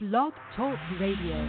Blog Talk Radio.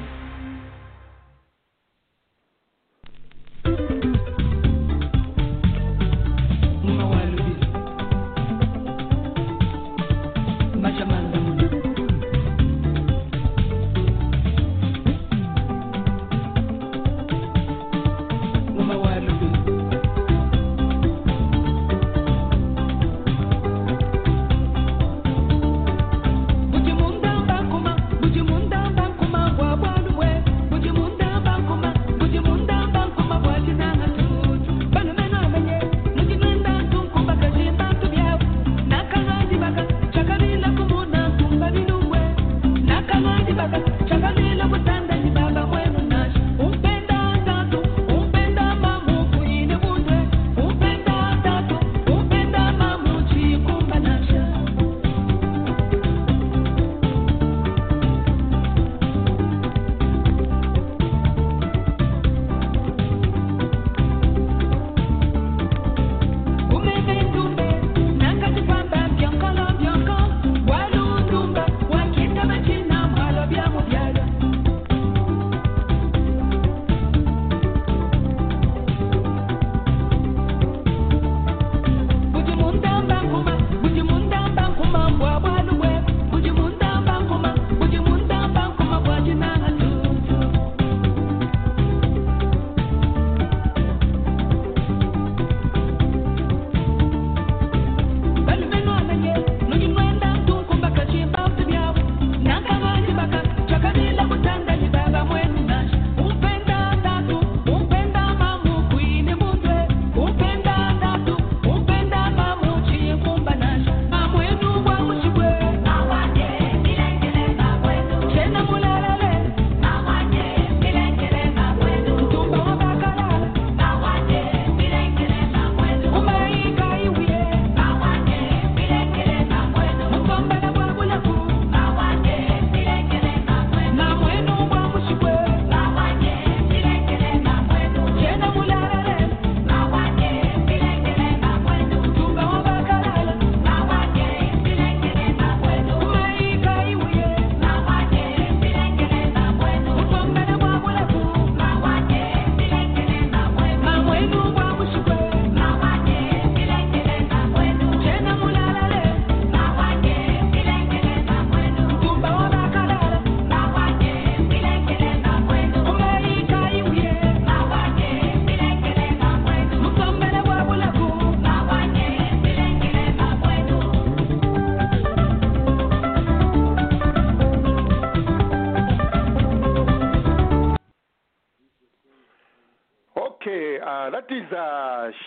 That is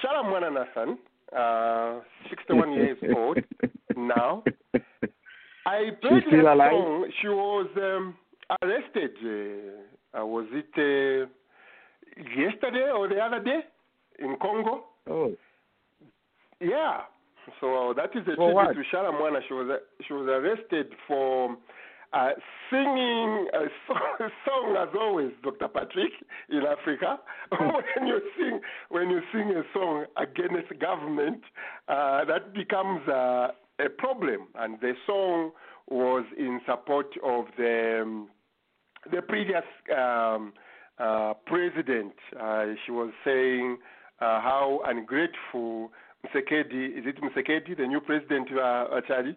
Shalamwana Nassan, 61 years old now. I played that song. She was arrested. Was it yesterday or the other day in Congo? Oh, yeah. So that is a tribute to Shalamwana. She was arrested for singing a song, as always, Dr. Patrick, in Africa. when you sing a song against government, that becomes a problem. And the song was in support of the previous president. She was saying how ungrateful Msekedi, is it Msekedi, the new president, Charlie?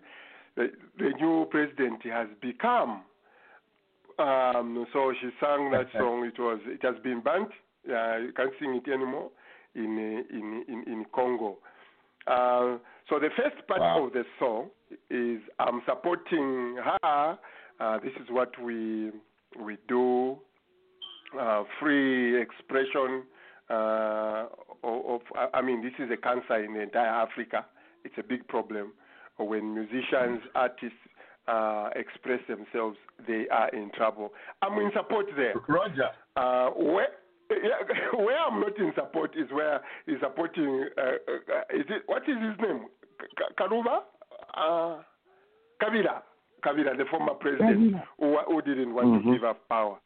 The new president has become. So she sang that song. It has been banned. You can't sing it anymore in Congo. So the first part of the song is I'm supporting her. This is what we do. Free expression. This is a cancer in the entire Africa. It's a big problem. When musicians, artists express themselves, they are in trouble. I'm in support there. Roger. Where I'm not in support is where he's supporting. What is his name? Karuba? Kavira. Kavira, the former president, who didn't want to give up power.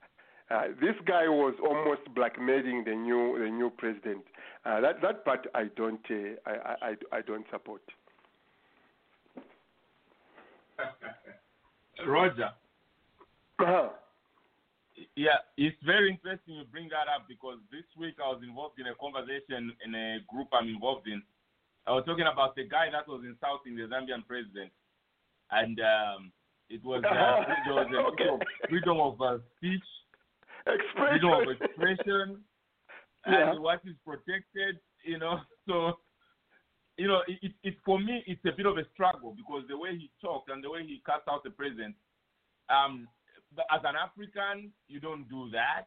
This guy was almost blackmailing the new president. That part I don't I don't support. Roger, Yeah, it's very interesting you bring that up, because this week I was involved in a conversation in a group I'm involved in. I was talking about the guy that was insulting the Zambian president, and it was freedom of speech, freedom of expression, and what is protected, you know. So, you know, it for me, it's a bit of a struggle, because the way he talked and the way he cast out the president, as an African, you don't do that.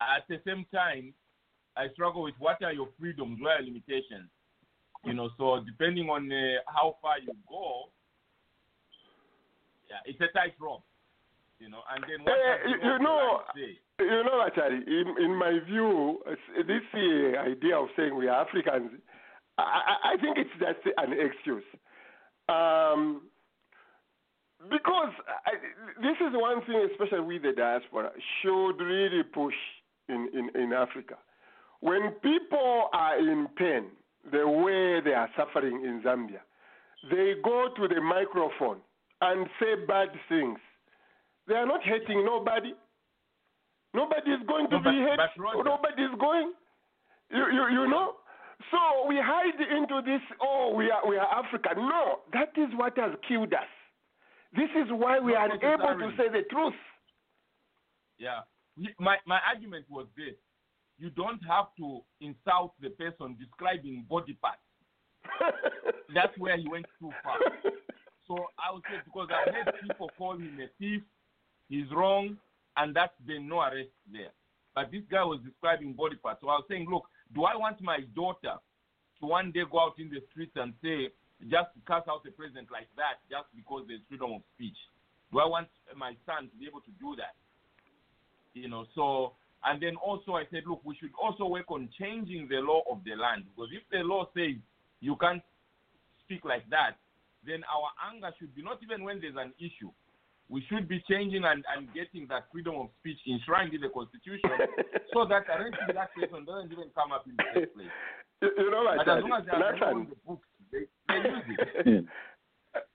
At the same time, I struggle with what are your freedoms, what are your limitations? You know, so depending on how far you go, it's a tightrope. You know, and then what Achari, in my view, this idea of saying we are Africans, I think it's just an excuse. Because this is one thing, especially with the diaspora, should really push in Africa. When people are in pain, the way they are suffering in Zambia, they go to the microphone and say bad things. They are not hating nobody. Nobody is going to be hated. Nobody is going. You know? So we hide into this, we are Africa. No, that is what has killed us. This is why we are unable to say the truth. Yeah. My argument was this. You don't have to insult the person describing body parts. That's where he went too far. So I would say, because I've heard people call him a thief, he's wrong, and that's been no arrest there. But this guy was describing body parts. So I was saying, look, do I want my daughter to one day go out in the streets and say, just cast out the president like that just because there's freedom of speech? Do I want my son to be able to do that? You know, so... And then also I said, look, we should also work on changing the law of the land, because if the law says you can't speak like that, then our anger should be not even when there's an issue. We should be changing and getting that freedom of speech enshrined in the Constitution so that arresting that person doesn't even come up in the first place. You know, but as long as they are following the books, they use it.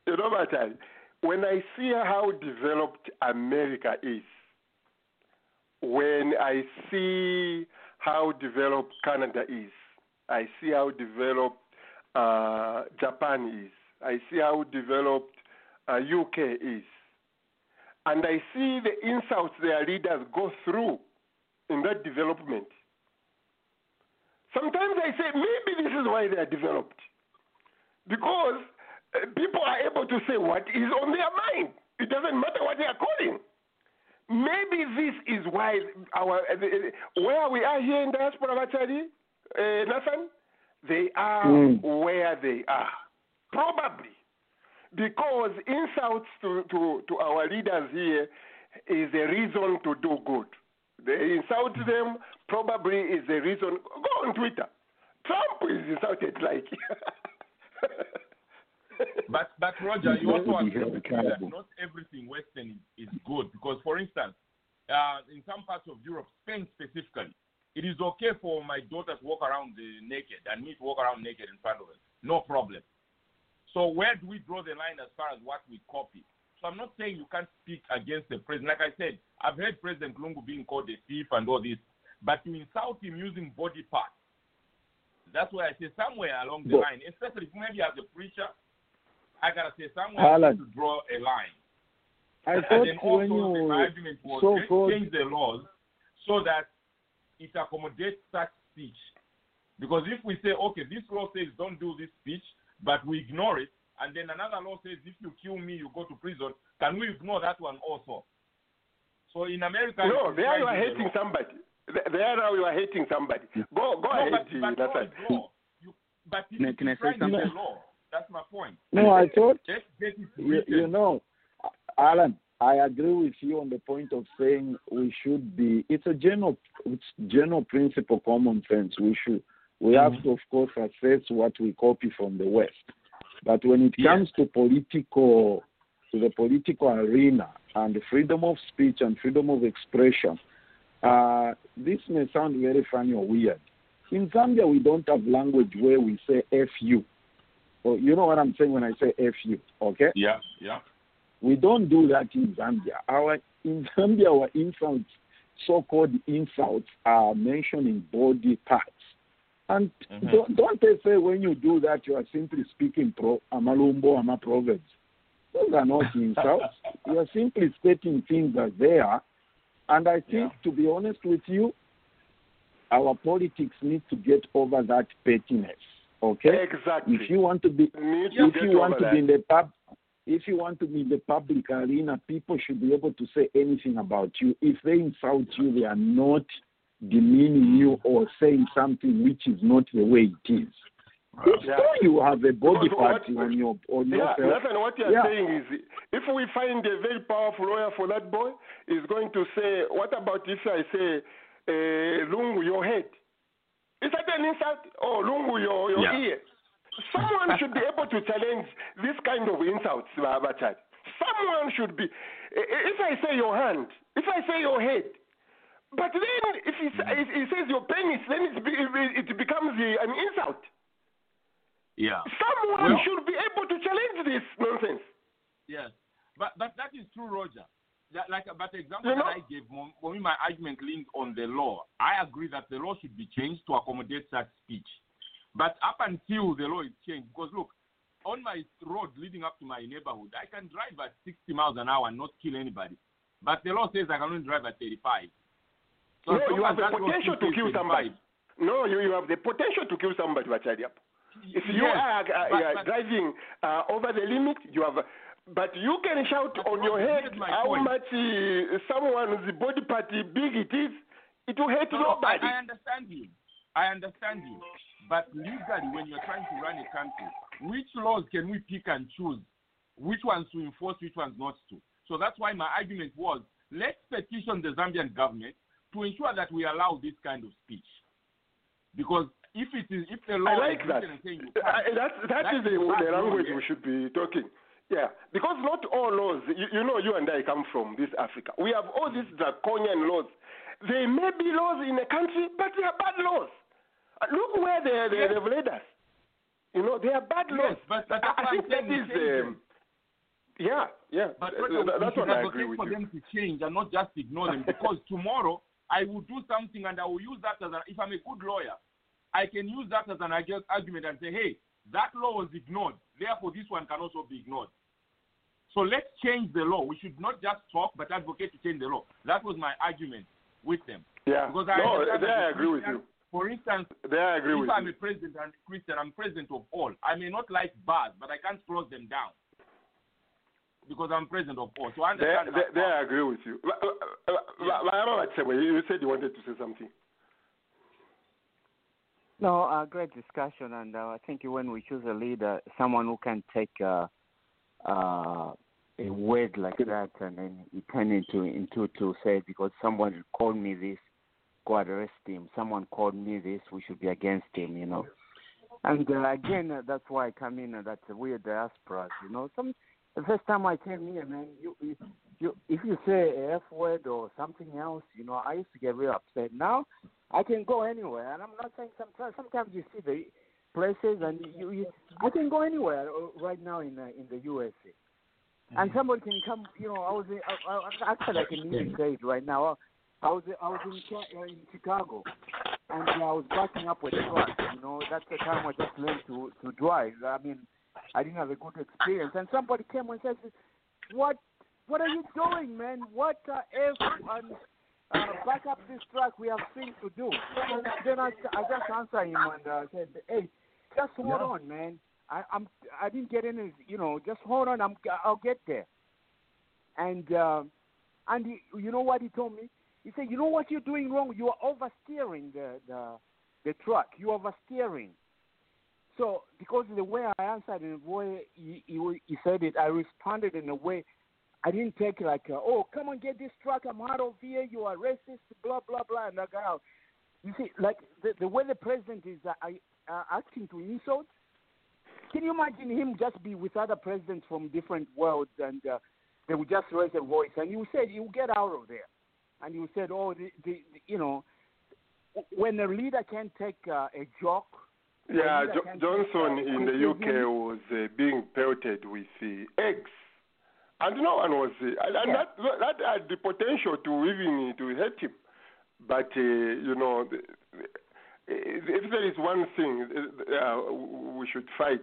You know, Matthew, when I see how developed America is, when I see how developed Canada is, I see how developed Japan is, I see how developed UK is, and I see the insults their leaders go through in that development. Sometimes I say maybe this is why they are developed, because people are able to say what is on their mind. It doesn't matter what they are calling. Maybe this is why where we are here in diaspora, Nathan, they are where they are. Probably because insults to our leaders here is a reason to do good. They insult them, probably is a reason. Go on Twitter. Trump is insulted like. But Roger, you also agree that not everything Western is good, because, for instance, in some parts of Europe, Spain specifically, it is okay for my daughter to walk around naked and me to walk around naked in front of her. No problem. So where do we draw the line as far as what we copy? So I'm not saying you can't speak against the president. Like I said, I've heard President Lungu being called a thief and all this, but to insult him using body parts, that's why I say somewhere along the line, especially if maybe as a preacher, I gotta say, someone has to draw a line. I thought when you change the laws so that it accommodates such speech. Because if we say, okay, this law says don't do this speech, but we ignore it, and then another law says if you kill me, you go to prison, can we ignore that one also? So in America... No, there you are hating somebody. There now you are hating somebody. Go ahead. But can I say something? That's my point. No, I thought, you know, Alan, I agree with you on the point of saying we should be, it's general principle, common sense. We have to, of course, assess what we copy from the West. But when it comes to the political arena and the freedom of speech and freedom of expression, this may sound very funny or weird. In Zambia, we don't have language where we say F you. Oh, you know what I'm saying when I say F you, okay? Yeah, yeah. We don't do that in Zambia. In Zambia, our insults, so-called insults, are mentioned in body parts. And don't they say when you do that, you are simply speaking Amalumbo, Ama proverbs? Those are not insults. You are simply stating things as they are. And I think, to be honest with you, our politics need to get over that pettiness. Okay? Exactly. If you want to be, if you want to be in the public arena, people should be able to say anything about you. If they insult you, they are not demeaning you or saying something which is not the way it is. If you have a body part on your yourself. And what you're saying is, if we find a very powerful lawyer for that boy, he's going to say, what about if I say, Lungu, your head? Is that an insult? Oh, Lungu, your ear. Someone should be able to challenge this kind of insults, Abachad. Someone should be. If I say your hand, if I say your head, but then if he says your penis, then it becomes an insult. Yeah. Someone should be able to challenge this nonsense. Yes, but that is true, Roger. That, like, but the example that I gave, for me, my argument leans on the law. I agree that the law should be changed to accommodate such speech. But up until the law is changed, because look, on my road leading up to my neighborhood, I can drive at 60 miles an hour and not kill anybody. But the law says I can only drive at 35. So no, you have the potential to kill somebody. No, you have the potential to kill somebody, Vachadiap. If you are driving over the limit, you have. But you can shout on your head how much someone's body part big it is. It will hurt nobody. I understand you. But legally, when you're trying to run a country, which laws can we pick and choose? Which ones to enforce, which ones not to? So that's why my argument was, let's petition the Zambian government to ensure that we allow this kind of speech. Because if it is, if the law is written and saying you can't, that is the language we should be talking. Yeah, because not all laws, you know, you and I come from this Africa. We have all these draconian laws. There may be laws in a country, but they are bad laws. Look where they've led us. You know, they are bad laws. Yes, but I think that is... But that's what I agree with you. For them to change and not just ignore them, because tomorrow I will do something and I will use that as... If I'm a good lawyer, I can use that as an argument and say, hey, that law was ignored, therefore this one can also be ignored. So let's change the law. We should not just talk, but advocate to change the law. That was my argument with them. Yeah, because I agree with you. For instance, if I'm a president and a Christian, I'm president of all. I may not like bars, but I can't close them down because I'm president of all. So I understand that. There I agree with you. You said you wanted to say something. No, great discussion. And I think when we choose a leader, someone who can take a word like that and then it turn into say, because someone called me this, go arrest him. Someone called me this, we should be against him, you know. And again, that's why I come in, that we are diasporas, you know. The first time I came here, man, if you say a F word or something else, you know, I used to get real upset. Now, I can go anywhere, and I'm not saying sometimes you see the places, and I can go anywhere right now in the USA. And somebody can come, you know, I can even say it right now. I was in Chicago, and I was backing up with trucks. You know, that's the time I just learned to drive. I mean, I didn't have a good experience. And somebody came and said, "What are you doing, man? What if back up this truck? We have things to do." And then I just answered him and said, "Hey, just hold on, man. I didn't get any. You know, just hold on. I'll get there." And he, you know what he told me? He said, "You know what you're doing wrong? You are oversteering the truck. You're oversteering." So because of the way I answered and the way he said it, I responded in a way I didn't take like, "Oh, come on, get this truck. I'm out of here. You are racist, blah, blah, blah." And I got out. You see, like the way the president is acting to insult, can you imagine him just be with other presidents from different worlds and they would just raise their voice? And you said, "You get out of there." And you said, "Oh, you know, when a leader can take a joke." Yeah, Johnson in the UK was being pelted with eggs And no one was there. And yeah. that had the potential to even to hurt him. But, you know, if there is one thing we should fight,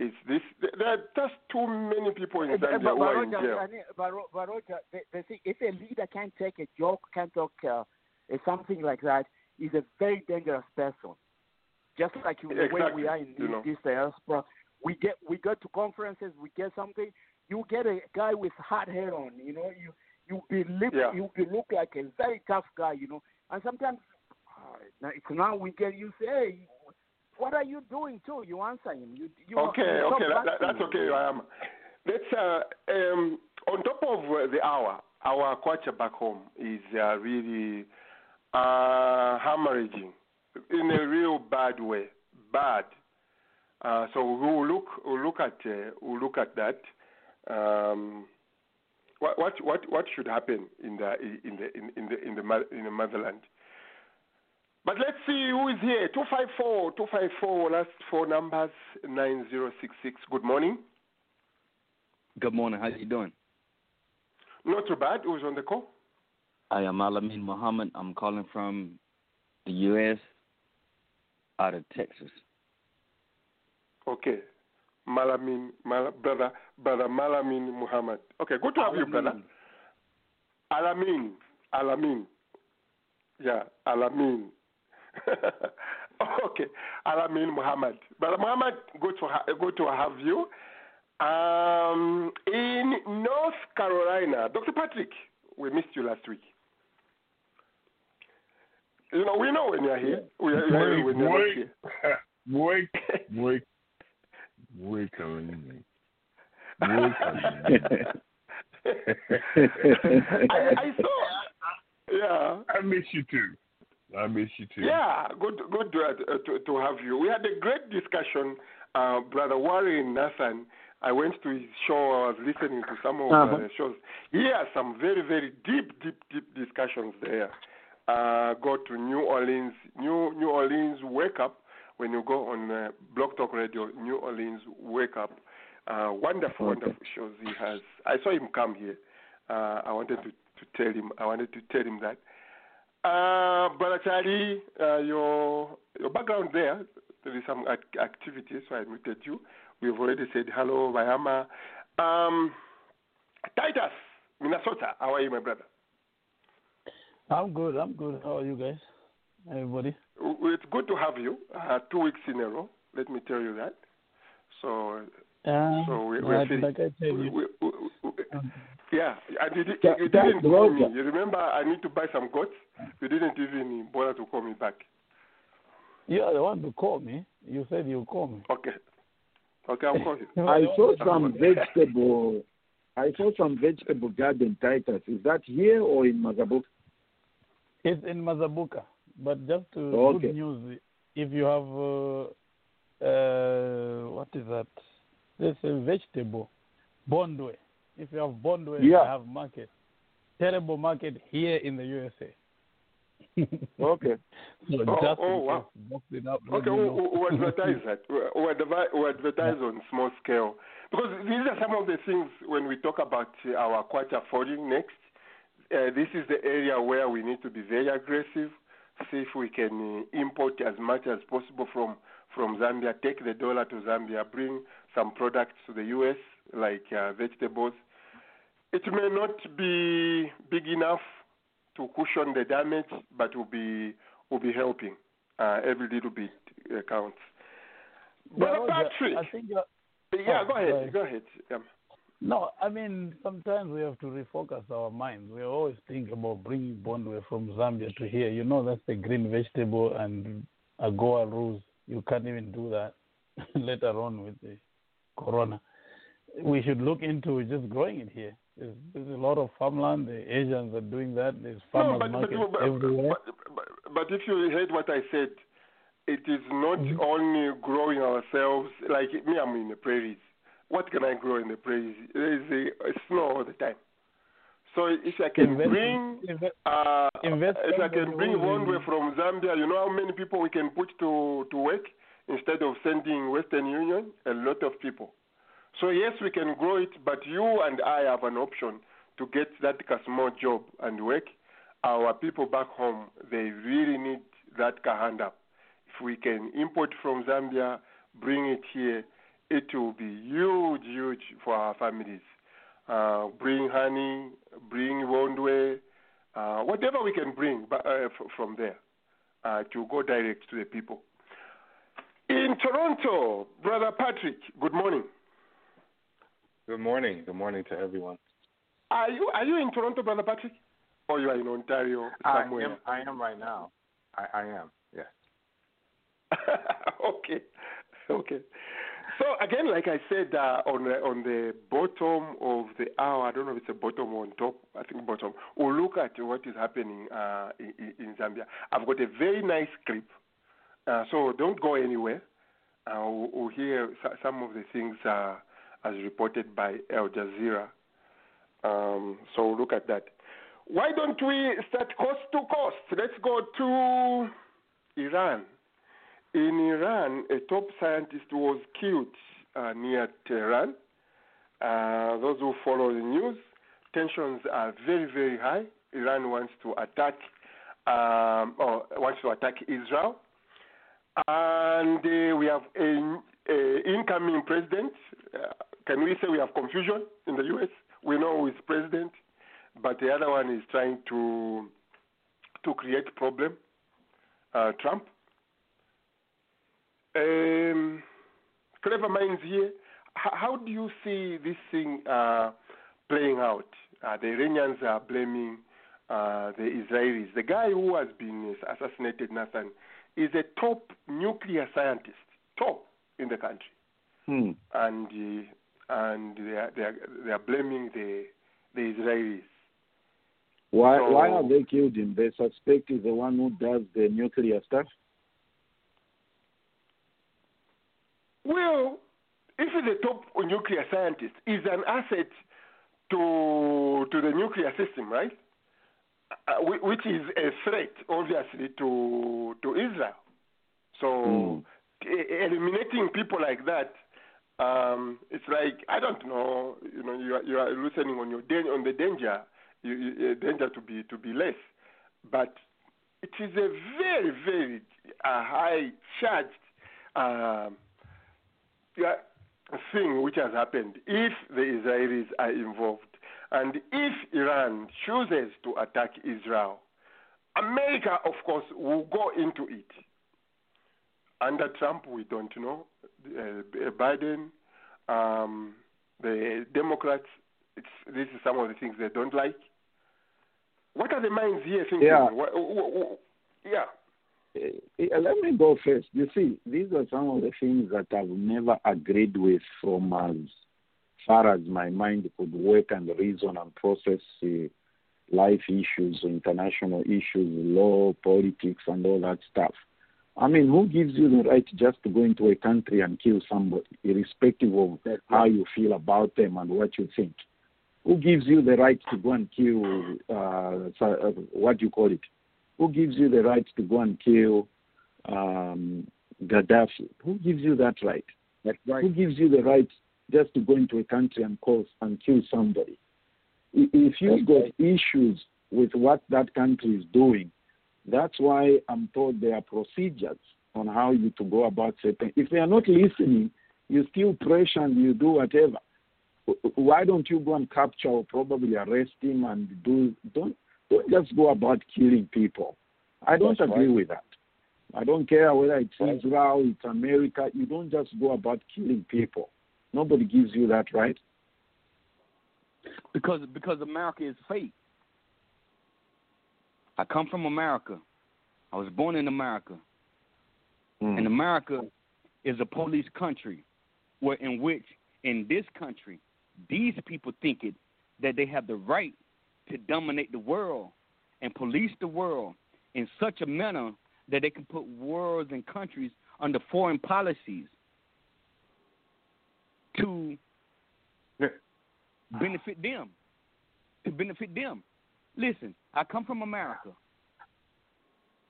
it's this. There are just too many people in Zambia who are in jail. The thing, if a leader can't take a joke, can't talk something like that, is a very dangerous person. Just like the way we are in this diaspora, we go to conferences, we get something. You get a guy with hard hair on, you know. You look like a very tough guy, you know. And sometimes it's now we get you say, hey, what are you doing too? You answer him. That's okay. Let's on top of the hour, our Kwacha back home is really hemorrhaging in a real bad way, so we'll look at that. What should happen in the motherland? But let's see who is here. 254 last four numbers 9066. Good morning. Good morning. How you doing? Not too bad. Who's on the call? I am Alamin Muhammad. I'm calling from the U.S. out of Texas. Okay. Brother Malamin Muhammad. Okay, good to have you, brother. Alamin. Yeah, Alamin. Okay, Alamin Muhammad. Brother Muhammad, good to have you. In North Carolina, Dr. Patrick, we missed you last week. You know, we know when you're here. Wait. We're coming. I miss you too. Yeah, good to have you. We had a great discussion, Brother Warren Nathan. I went to his show. I was listening to some of the shows. He has some very, very deep discussions there. Go to New Orleans, wake up. When you go on Blog Talk Radio, New Orleans, wake up. Wonderful shows he has. I saw him come here. I wanted to tell him that. Brother Charlie, your background there. There is some activity, so I muted you. We've already said hello, Bahama. Titus, Minnesota. How are you, my brother? I'm good. How are you guys? Everybody. It's good to have you. 2 weeks in a row. Let me tell you that. So we're feeling. Like I tell you. Yeah, and you didn't call me. You remember I need to buy some goats. You didn't even bother to call me back. You are the one to call me. You said you'll call me. Okay, I'll call you. I saw some vegetable garden, Titus. Is that here or in Mazabuka? It's in Mazabuka. But just good news, if you have, what is that? There's a vegetable, Bondway. If you have Bondway, you have market. Terrible market here in the USA. Okay. Wow. Box it up. Okay, who advertise that? Who advertise on small scale? Because these are some of the things when we talk about our Kwacha foraging next. This is the area where we need to be very aggressive. See if we can import as much as possible from Zambia, take the dollar to Zambia, bring some products to the U.S., like vegetables. It may not be big enough to cushion the damage, but will be helping. Every little bit counts. Brother Patrick, I think go ahead. Yeah. No, I mean, sometimes we have to refocus our minds. We always think about bringing Bondway from Zambia to here. You know, that's the green vegetable and AGOA rules. You can't even do that later on with the corona. We should look into just growing it here. There's a lot of farmland. The Asians are doing that. There's farmers markets everywhere. But if you heard what I said, it is not only growing ourselves. Like me, I'm in the prairies. What can I grow in the prairies? There is snow all the time. So if I can bring Bondway from Zambia, you know how many people we can put to work instead of sending Western Union? A lot of people. So yes, we can grow it, but you and I have an option to get that small job and work. Our people back home, they really need that hand up. If we can import from Zambia, bring it here, it will be huge, huge for our families. Bring honey, bring Bondway, whatever we can bring from there to go direct to the people. In Toronto, Brother Patrick, good morning. Good morning. Good morning to everyone. Are you in Toronto, Brother Patrick? Or you are in Ontario somewhere? I am right now. I am, yes. Okay. So, again, like I said, on the bottom of the hour, I don't know if it's a bottom or on top, I think bottom, we'll look at what is happening in Zambia. I've got a very nice clip, so don't go anywhere. We'll hear some of the things as reported by Al Jazeera. So we'll look at that. Why don't we start coast to coast? Let's go to Iran. In Iran, a top scientist was killed near Tehran. Those who follow the news, tensions are very, very high. Iran wants to attack Israel, and we have an incoming president. Can we say we have confusion in the U.S.? We know who is president, but the other one is trying to create problem. Trump. Clever minds here. How do you see this thing playing out? The Iranians are blaming the Israelis. The guy who has been assassinated, Nassan, is a top nuclear scientist, top in the country, and they are blaming the Israelis. Why are they killed him? They suspect he's the one who does the nuclear stuff. Well, if he's a top nuclear scientist, he's an asset to the nuclear system, right? Which is a threat, obviously, to Israel. So eliminating people like that, it's like, I don't know, you are listening on the danger, danger to be less, but it is a very, very high charged. Thing which has happened if the Israelis are involved. And if Iran chooses to attack Israel, America, of course, will go into it. Under Trump, we don't know. Biden, the Democrats, this is some of the things they don't like. What are the minds here thinking? Yeah. Yeah. Let me go first. You see, these are some of the things that I've never agreed with from as far as my mind could work and reason and process life issues, international issues, law, politics, and all that stuff. I mean, who gives you the right just to go into a country and kill somebody, irrespective of how you feel about them and what you think? Who gives you the right to go and kill, what do you call it? Who gives you the right to go and kill Gaddafi? Who gives you that right? That's right? Who gives you the right just to go into a country and cause and kill somebody? If you've got issues with what that country is doing, that's why I'm told there are procedures on how you to go about certain. If they are not listening, you still pressure and you do whatever. Why don't you go and capture or probably arrest him and Don't just go about killing people. I don't agree with that. I don't care whether it's Israel, it's America. You don't just go about killing people. Nobody gives you that right. Because America is fake. I come from America. I was born in America. And America is a police country in this country, these people think that they have the right to dominate the world and police the world in such a manner that they can put worlds and countries under foreign policies to benefit them. Listen, I come from America.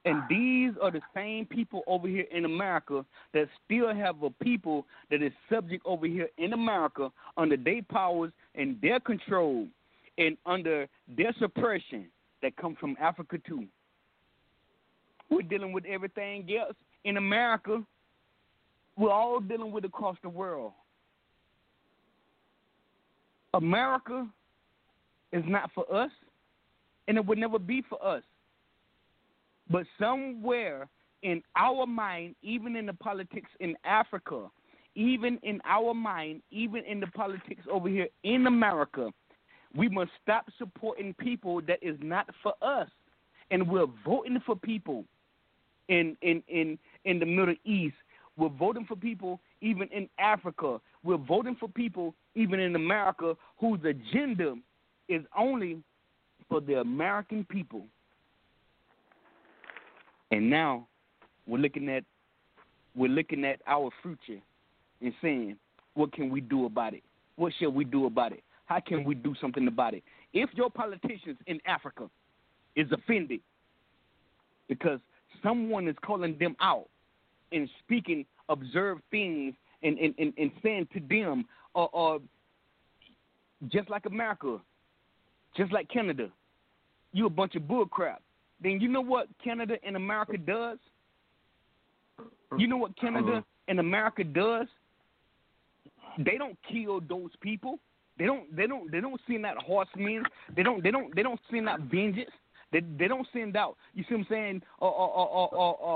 And these are the same people over here in America that still have a people that is subject over here in America under their powers and their control and under their suppression that comes from Africa too. We're dealing with everything else in America. We're all dealing with across the world. America is not for us, and it would never be for us. But somewhere in our mind, even in the politics in Africa, even in our mind, even in the politics over here in America, we must stop supporting people that is not for us. And we're voting for people in the Middle East. We're voting for people even in Africa. We're voting for people even in America whose agenda is only for the American people. And now we're looking at our future and saying, what can we do about it? What shall we do about it? How can we do something about it? If your politicians in Africa is offended because someone is calling them out and speaking observed things and saying to them, or just like America, just like Canada, you a bunch of bull crap. Then you know what Canada and America does? You know what Canada and America does? They don't kill those people. They don't send out horsemen. They don't send out vengeance. They don't send out, you see what I'm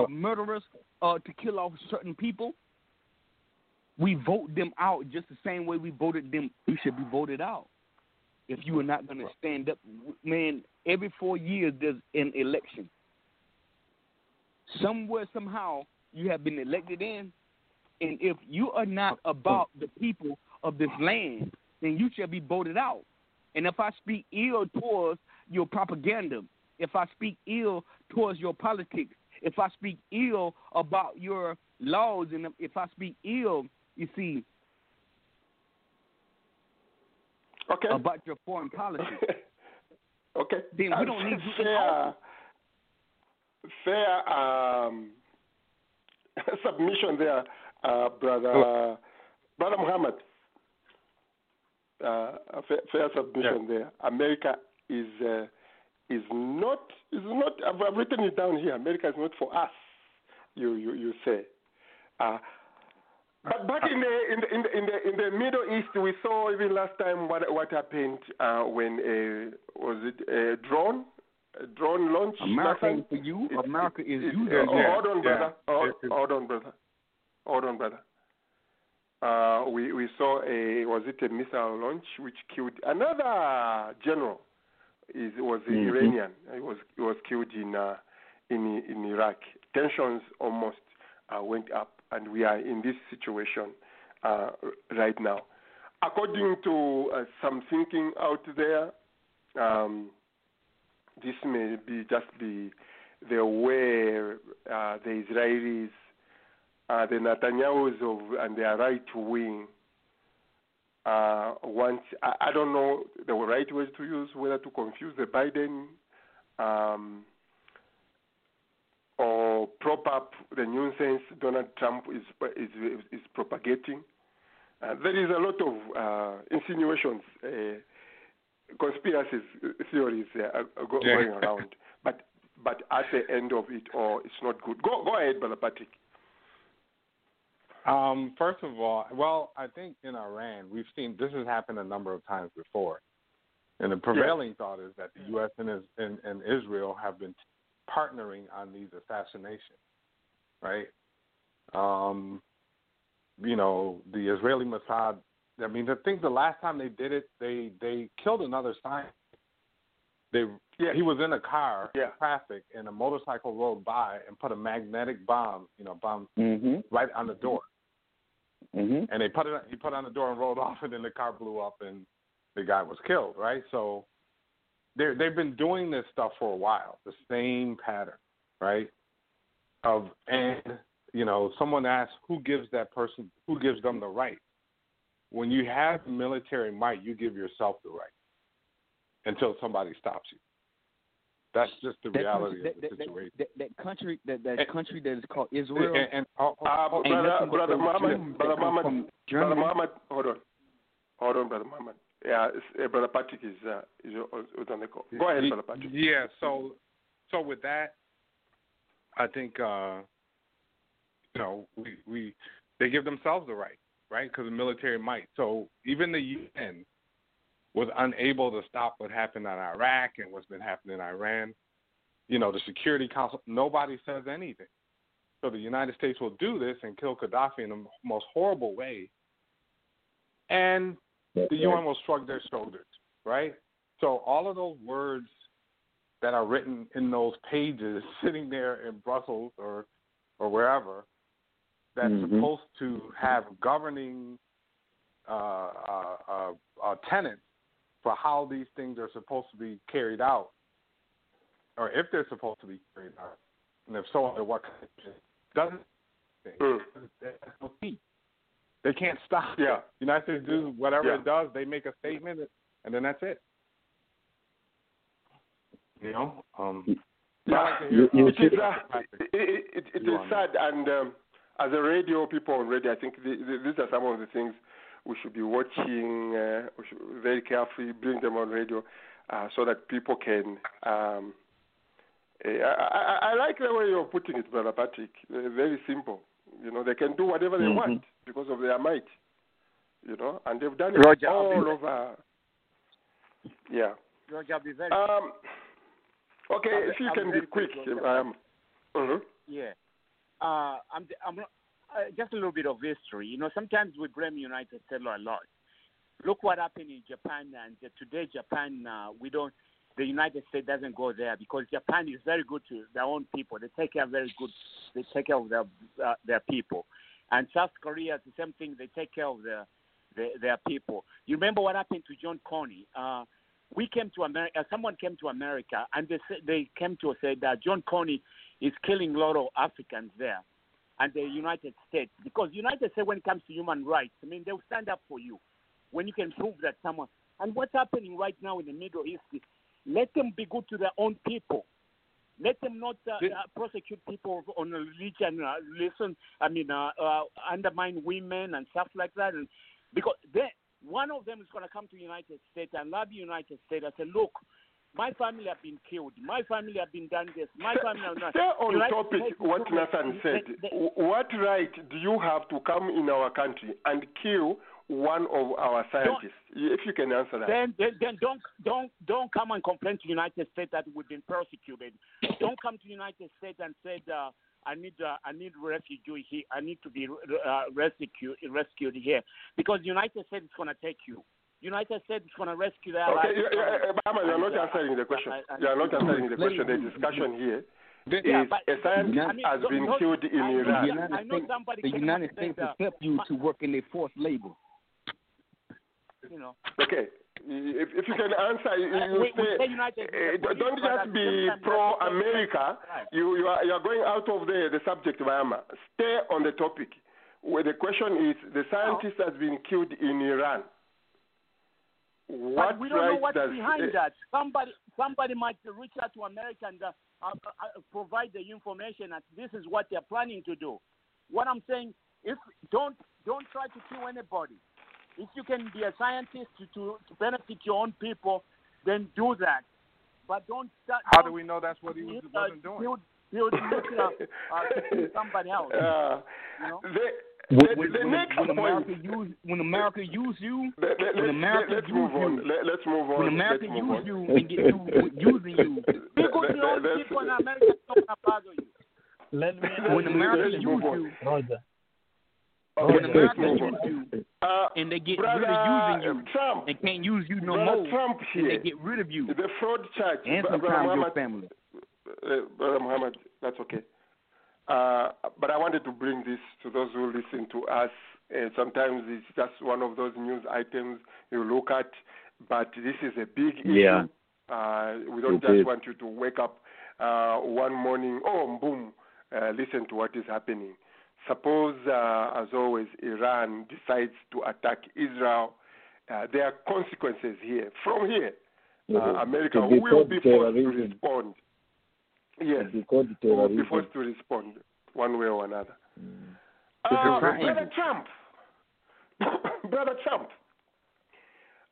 saying, murderers to kill off certain people. We vote them out just the same way we voted them. You should be voted out. If you are not going to stand up, man, every 4 years there's an election. Somewhere, somehow, you have been elected in, and if you are not about the people of this land, then you shall be voted out. And if I speak ill towards your propaganda, if I speak ill towards your politics, if I speak ill about your laws, and if I speak ill, you see, okay, about your foreign policy, okay, then we don't need you at all. Fair submission there, brother Muhammad. Fair submission there. America is not. I've written it down here. America is not for us. You say. But back in the Middle East, we saw even last time what happened when a drone launch. America is for you. America is you. Hold on, brother. We saw a missile launch which killed another general. It was Iranian. It was killed in Iraq. Tensions almost went up. And we are in this situation right now. According to some thinking out there, this may be just the way the Israelis, the Netanyahus and their right wing want. I don't know the right words to use, whether to confuse the Biden or prop up the nuisance Donald Trump is propagating. There is a lot of insinuations, conspiracies, theories going around. But at the end of it all, it's not good. Go ahead, Brother Patrick. First of all, well, I think in Iran, we've seen this has happened a number of times before. And the prevailing thought is that the U.S. and Israel have been partnering on these assassinations, right? The Israeli Mossad, I mean, I think the last time they did it, they killed another scientist. He was in a car, in traffic, and a motorcycle rolled by and put a magnetic bomb right on the door. Mm-hmm. And he put on the door and rolled off, and then the car blew up and the guy was killed, right? So they've been doing this stuff for a while, the same pattern, right? Someone asked, who gives them the right? When you have military might, you give yourself the right until somebody stops you. That's just the reality of the situation. That country that is called Israel. Brother Muhammad, hold on, brother Muhammad. Yeah, brother Patrick is on the call. Go ahead, brother Patrick. Yeah. So with that, I think they give themselves the right, because of military might. So even the UN was unable to stop what happened in Iraq and what's been happening in Iran. You know, the Security Council, nobody says anything. So the United States will do this and kill Gaddafi in the most horrible way. And the UN will shrug their shoulders, right? So all of those words that are written in those pages sitting there in Brussels or wherever that's supposed to have governing tenets for how these things are supposed to be carried out, or if they're supposed to be carried out, and if so, under what conditions, they can't stop. Yeah. The United States do whatever it does. They make a statement, and then that's it. You know? It is sad, and as a radio people already, I think these are some of the things we should be watching very carefully, bring them on radio so that people can. I like the way you're putting it, Brother Patrick. Very simple. You know, they can do whatever they want because of their might. You know, and they've done it all over. Yeah. George, I'll be very quick. Okay, if you can be quick. Yeah. Just a little bit of history. You know, sometimes we blame United States a lot. Look what happened in Japan, and today Japan, the United States doesn't go there because Japan is very good to their own people. They take care of their people. And South Korea, the same thing. They take care of their people. You remember what happened to John Carney? We came to America. Someone came to America, and they came to say that John Carney is killing a lot of Africans there. And the United States, because United States, when it comes to human rights, I mean, they'll stand up for you when you can prove that someone. And what's happening right now in the Middle East is let them be good to their own people. Let them not prosecute people on religion, undermine women and stuff like that. And because one of them is going to come to the United States and love the United States and say, look, my family have been killed. My family have been done this. My family have not. Stay on topic what Nathan said. What right do you have to come in our country and kill one of our scientists? If you can answer that. Then don't come and complain to the United States that we've been persecuted. Don't come to the United States and say I need refugee here. I need to be rescued here because the United States is going to take you. United States is going to rescue their lives. Bahama, you're not answering the question. You're not answering the question. The discussion here is a scientist has been killed in Iran. The United States accept you to work in a forced labor. You know. Okay. If you can answer, don't just be pro-America. You are going out of the subject, Bahama. Stay on the topic. Where the question is, the scientist has been killed in Iran. But we don't know what's behind that. Somebody might reach out to America and provide the information that this is what they're planning to do. What I'm saying, if don't try to kill anybody. If you can be a scientist to benefit your own people, then do that. But don't start. How do we know that's what he wasn't doing? Build somebody else. You know? When America uses you, and they get rid of you, they can't use you no more. Trump here. They get rid of you. The fraud charge. And sometimes your family. Brother Muhammad, that's okay. But I wanted to bring this to those who listen to us. Sometimes it's just one of those news items you look at, but this is a big issue. Yeah. We don't just want you to wake up one morning, listen to what is happening. Suppose, as always, Iran decides to attack Israel. There are consequences here. From here, America will be forced to respond. Yes. Or be forced to respond one way or another. Mm. Brother Trump.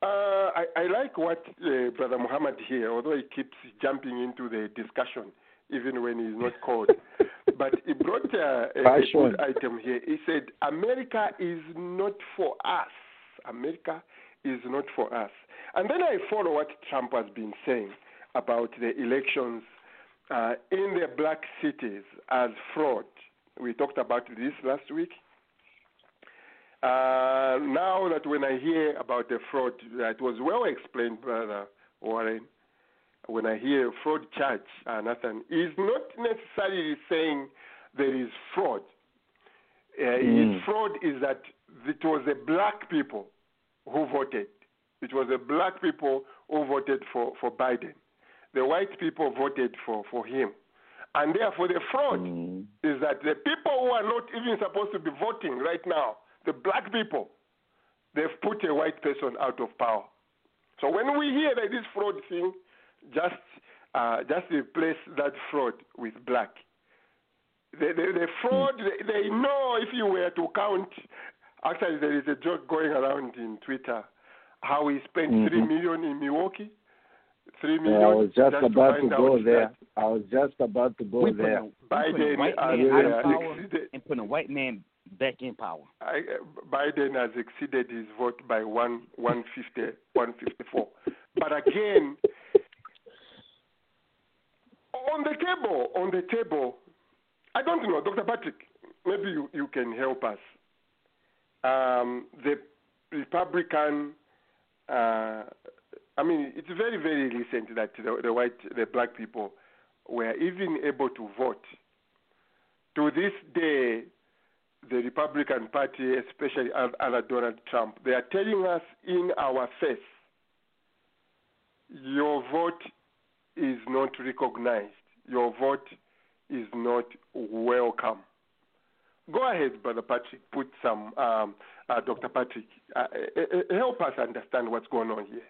I like what Brother Muhammad here, although he keeps jumping into the discussion, even when he's not called. But he brought a good item here. He said, America is not for us. America is not for us. And then I follow what Trump has been saying about the elections in the black cities as fraud. We talked about this last week. Now that when I hear about the fraud, it was well explained, Brother Warren, when I hear fraud charge, Nathan, he's not necessarily saying there is fraud. His fraud is that it was the black people who voted. It was the black people who voted for Biden. The white people voted for him. And therefore the fraud is that the people who are not even supposed to be voting right now, the black people, they've put a white person out of power. So when we hear that this fraud thing, just replace that fraud with black. The fraud, they know if you were to count, actually there is a joke going around in Twitter, how he spent $3 million in Milwaukee. I was just about to go there. Biden put a white man back in power. Biden has exceeded his vote by 154. But again, on the table, I don't know, Dr. Patrick, maybe you can help us. The Republican, it's very, very recent that the black people were even able to vote. To this day, the Republican Party, especially under Donald Trump, they are telling us in our face, your vote is not recognized. Your vote is not welcome. Go ahead, Brother Patrick. Put some, Dr. Patrick, help us understand what's going on here.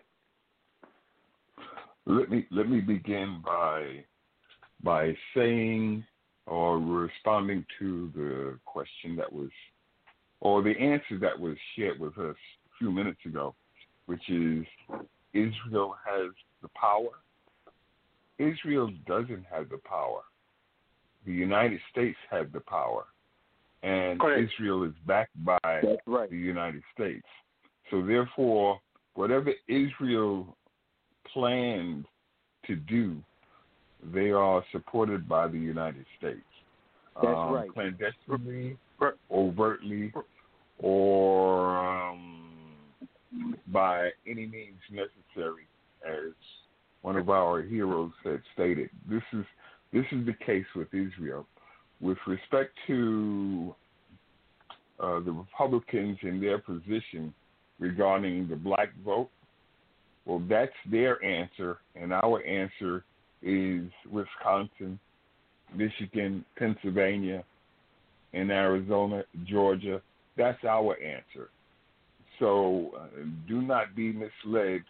Let me begin by saying or responding to the question that was, or the answer that was shared with us a few minutes ago, which is Israel has the power. Israel doesn't have the power. The United States had the power. And correct. Israel is backed by the United States. So therefore, whatever Israel planned to do, they are supported by the United States. That's right. Clandestinely, overtly, or by any means necessary, as one of our heroes had stated. This is the case with Israel. With respect to the Republicans and their position regarding the black vote, well, that's their answer, and our answer is Wisconsin, Michigan, Pennsylvania, and Arizona, Georgia. That's our answer. So do not be misled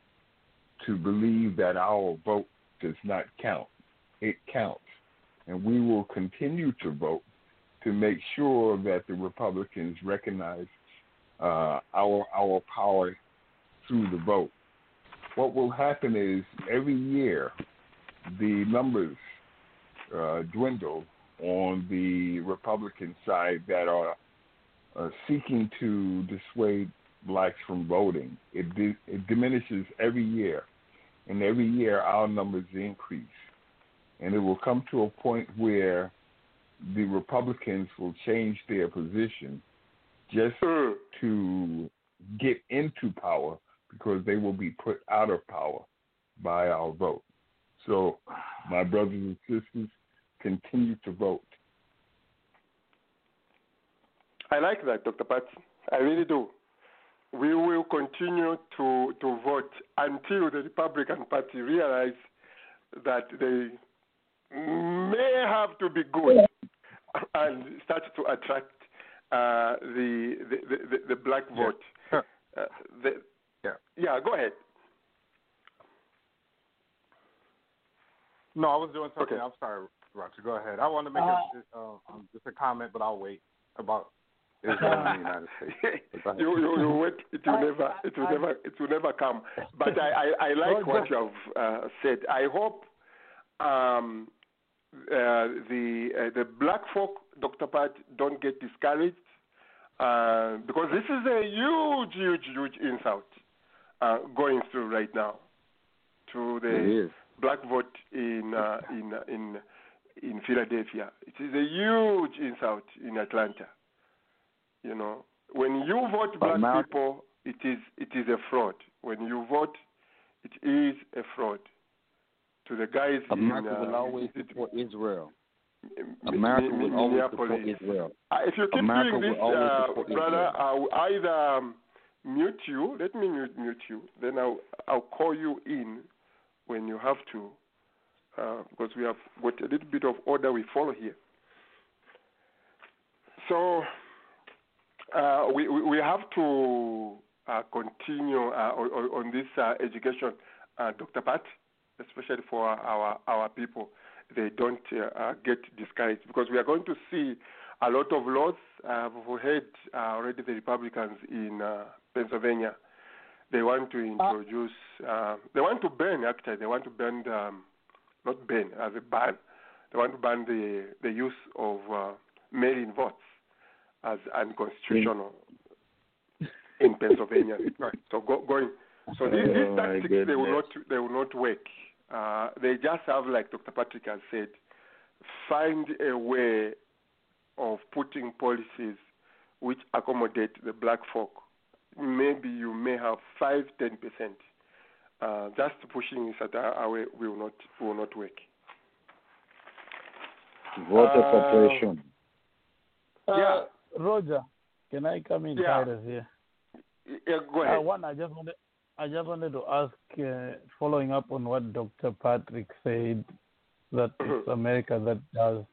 to believe that our vote does not count. It counts. And we will continue to vote to make sure that the Republicans recognize our power through the vote. What will happen is every year the numbers dwindle on the Republican side that are seeking to dissuade blacks from voting. It diminishes every year, and every year our numbers increase. And it will come to a point where the Republicans will change their position just to get into power, because they will be put out of power by our vote. So, my brothers and sisters, continue to vote. I like that, Dr. Pat. I really do. We will continue to vote until the Republican Party realize that they may have to be good and start to attract the black vote. Yeah. Yeah, go ahead. No, I was doing something. Okay. I'm sorry, Roger. Go ahead. I wanted to make just a comment, but I'll wait about Israel in the United States. You wait. It will never come. But I like what you have said. I hope the black folk, Dr. Pat, don't get discouraged because this is a huge insult going through right now to the black vote in Philadelphia. It is a huge insult in Atlanta. You know, when you vote black people, it is a fraud. When you vote, it is a fraud. To the guys America will always support Israel. America will always support Israel. If you keep America doing this, brother, I'll either mute you. Let me mute you. Then I'll call you in when you have to, because we have got a little bit of order we follow here. So we have to continue on this education, Dr. Pat, especially for our people. They don't get discouraged because we are going to see a lot of laws. We've heard already the Republicans in Pennsylvania. They want to introduce. They want to ban. Actually, they want to ban. Not ban as a ban. They want to ban the use of mail-in votes as unconstitutional in Pennsylvania. Right. So going. So these tactics they will not work. They just have, like Dr. Patrick has said, find a way of putting policies which accommodate the black folk. Maybe you may have 5-10%. Just pushing this at our way will not work. Voter suppression. Roger, can I come in here? Yeah, go ahead. I just wanted to ask, following up on what Dr. Patrick said, that it's America that does.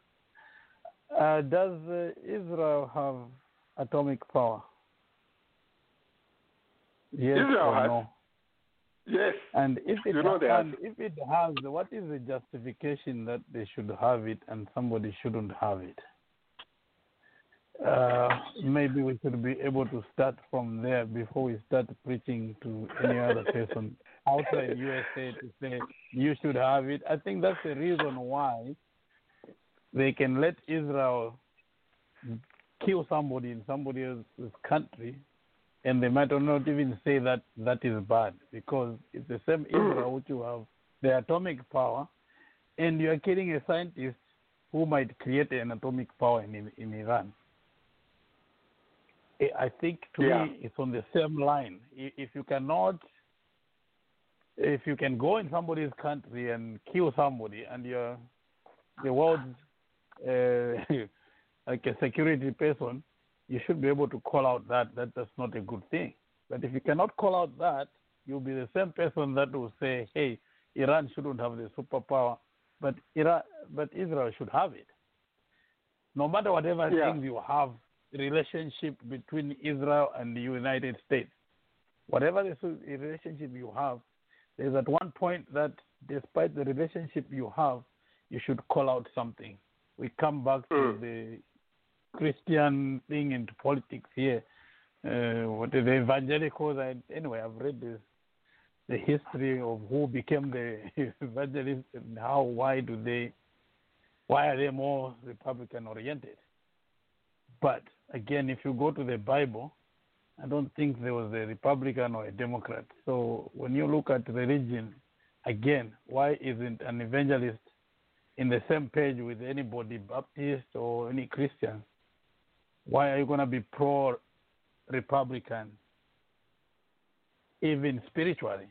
Does Israel have atomic power? Yes Israel has. No? Yes. And if it has, what is the justification that they should have it and somebody shouldn't have it? Maybe we should be able to start from there before we start preaching to any other person outside USA to say you should have it. I think that's the reason why they can let Israel kill somebody in somebody else's country, and they might not even say that that is bad, because it's the same Israel which you have the atomic power, and you are killing a scientist who might create an atomic power in Iran. I think to me it's on the same line. If you can go in somebody's country and kill somebody, and you're the world's like a security person, you should be able to call out that that's not a good thing. But if you cannot call out that, you'll be the same person that will say, "Hey, Iran shouldn't have the superpower, but Israel should have it." No matter whatever things you have. Relationship between Israel and the United States. Whatever the relationship you have, there's at one point that despite the relationship you have, you should call out something. We come back to the Christian thing into politics here. What are the evangelicals? Anyway, I've read the history of who became the evangelists and why are they more Republican oriented. But again, if you go to the Bible, I don't think there was a Republican or a Democrat. So when you look at religion, again, why isn't an evangelist in the same page with anybody, Baptist or any Christian? Why are you going to be pro-Republican, even spiritually?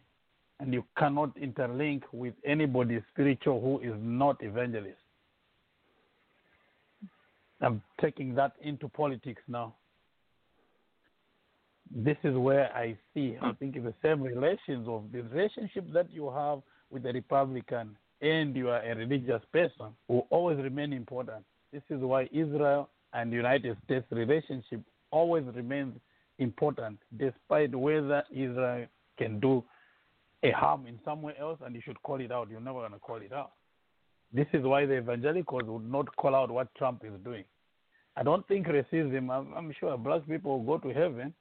And you cannot interlink with anybody spiritual who is not evangelist. I'm taking that into politics now. This is where I see, I think, the same relations of the relationship that you have with the Republican, and you are a religious person, will always remain important. This is why Israel and United States relationship always remains important, despite whether Israel can do a harm in somewhere else, and you should call it out. You're never going to call it out. This is why the evangelicals would not call out what Trump is doing. I don't think racism, I'm sure black people will go to heaven.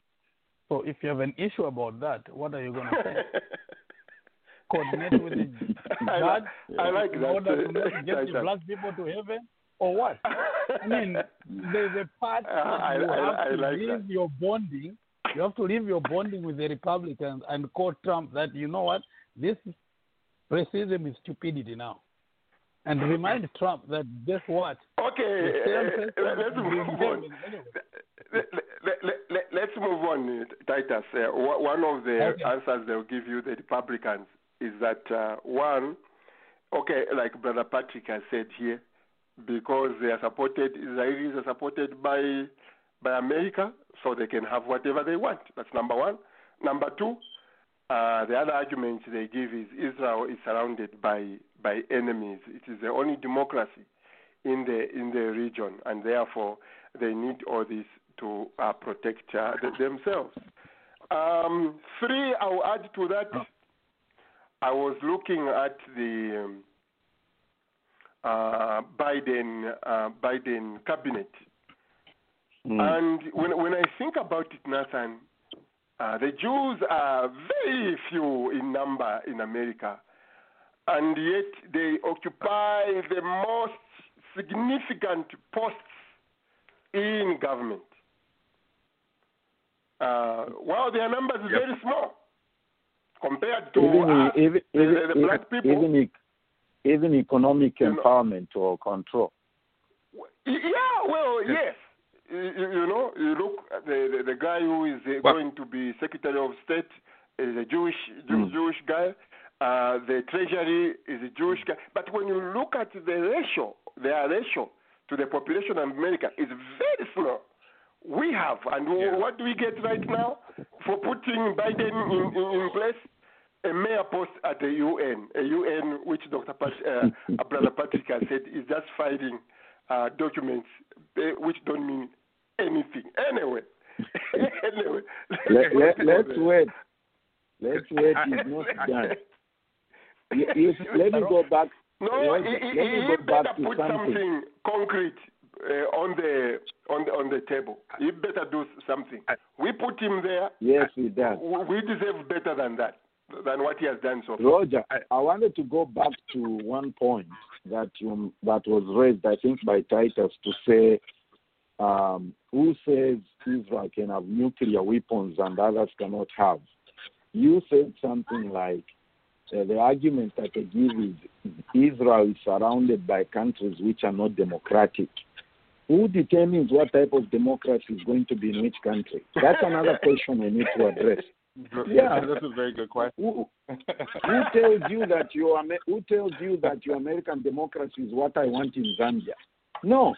So if you have an issue about that, what are you going to say? Coordinate with the judge in order to not get the black people to heaven or what? I mean, there's a part you have to leave your bonding. You have to leave your bonding with the Republicans and call Trump that, you know what, this racism is stupidity now. And remind Trump that, guess what? Okay, let's move on. Let's move on, Titus. One of the answers they'll give you, the Republicans, is that, one, okay, like Brother Patrick has said here, because they are supported, Israelis are supported by America, so they can have whatever they want. That's number one. Number two, the other argument they give is Israel is surrounded by enemies. It is the only democracy in the region, and therefore they need all this to protect themselves. Three, I'll add to that. I was looking at the Biden cabinet, and when I think about it, Nathan, the Jews are very few in number in America, and yet they occupy the most significant posts in government. While their numbers are very small compared to the black people. Even economic empowerment or control. Yes. You know, you look at the guy who is going to be Secretary of State is a Jewish guy. The Treasury is a Jewish guy. But when you look at their ratio to the population of America is very small. We have, what do we get right now for putting Biden in place? A mayor post at the UN, a UN which Brother Patrick has said is just filing documents which don't mean anything. Anyway. Let's wait. It's not done. Let me go back. No, he better put something concrete on the table. He better do something. We put him there. Yes, he does. We deserve better than that, than what he has done so far. Roger, I wanted to go back to one point that was raised, I think, by Titus to say, who says Israel can have nuclear weapons and others cannot have? You said something like, the argument that they give is Israel is surrounded by countries which are not democratic. Who determines what type of democracy is going to be in which country? That's another question we need to address. Yeah, that's a very good question. Who tells you that your American democracy is what I want in Zambia? No.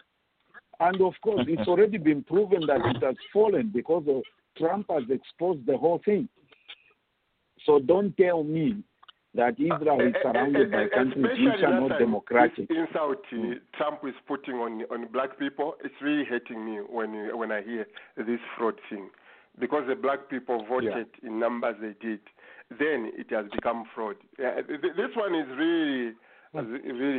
And of course, it's already been proven that it has fallen because Trump has exposed the whole thing. So don't tell me that Israel is surrounded by countries which are not democratic. The insult Trump is putting on black people, it's really hurting me when I hear this fraud thing. Because the black people voted in numbers they did, then it has become fraud. This one is really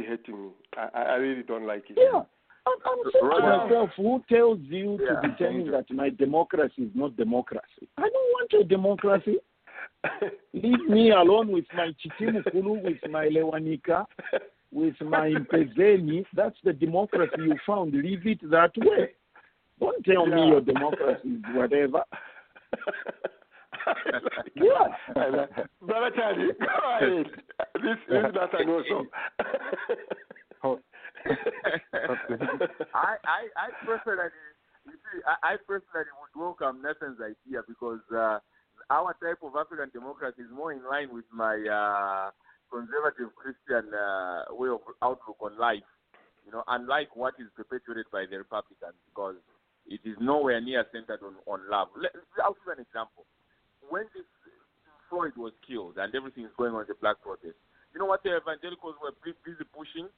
hurting me. I really don't like it. Yeah. I'm saying to myself, who tells you to determine that my democracy is not democracy? I don't want your democracy. Leave me alone with my Chitimukulu, with my Lewanika, with my Mpezeni. That's the democracy you found. Leave it that way. Don't tell me your democracy is whatever. Brother Charlie, go ahead. This is not an awesome. I personally would welcome Nathan's idea because our type of African democracy is more in line with my conservative Christian way of outlook on life. You know, unlike what is perpetuated by the Republicans, because it is nowhere near centered on love. I'll give an example. When this Floyd was killed and everything is going on in the black protest, you know what the evangelicals were busy pushing?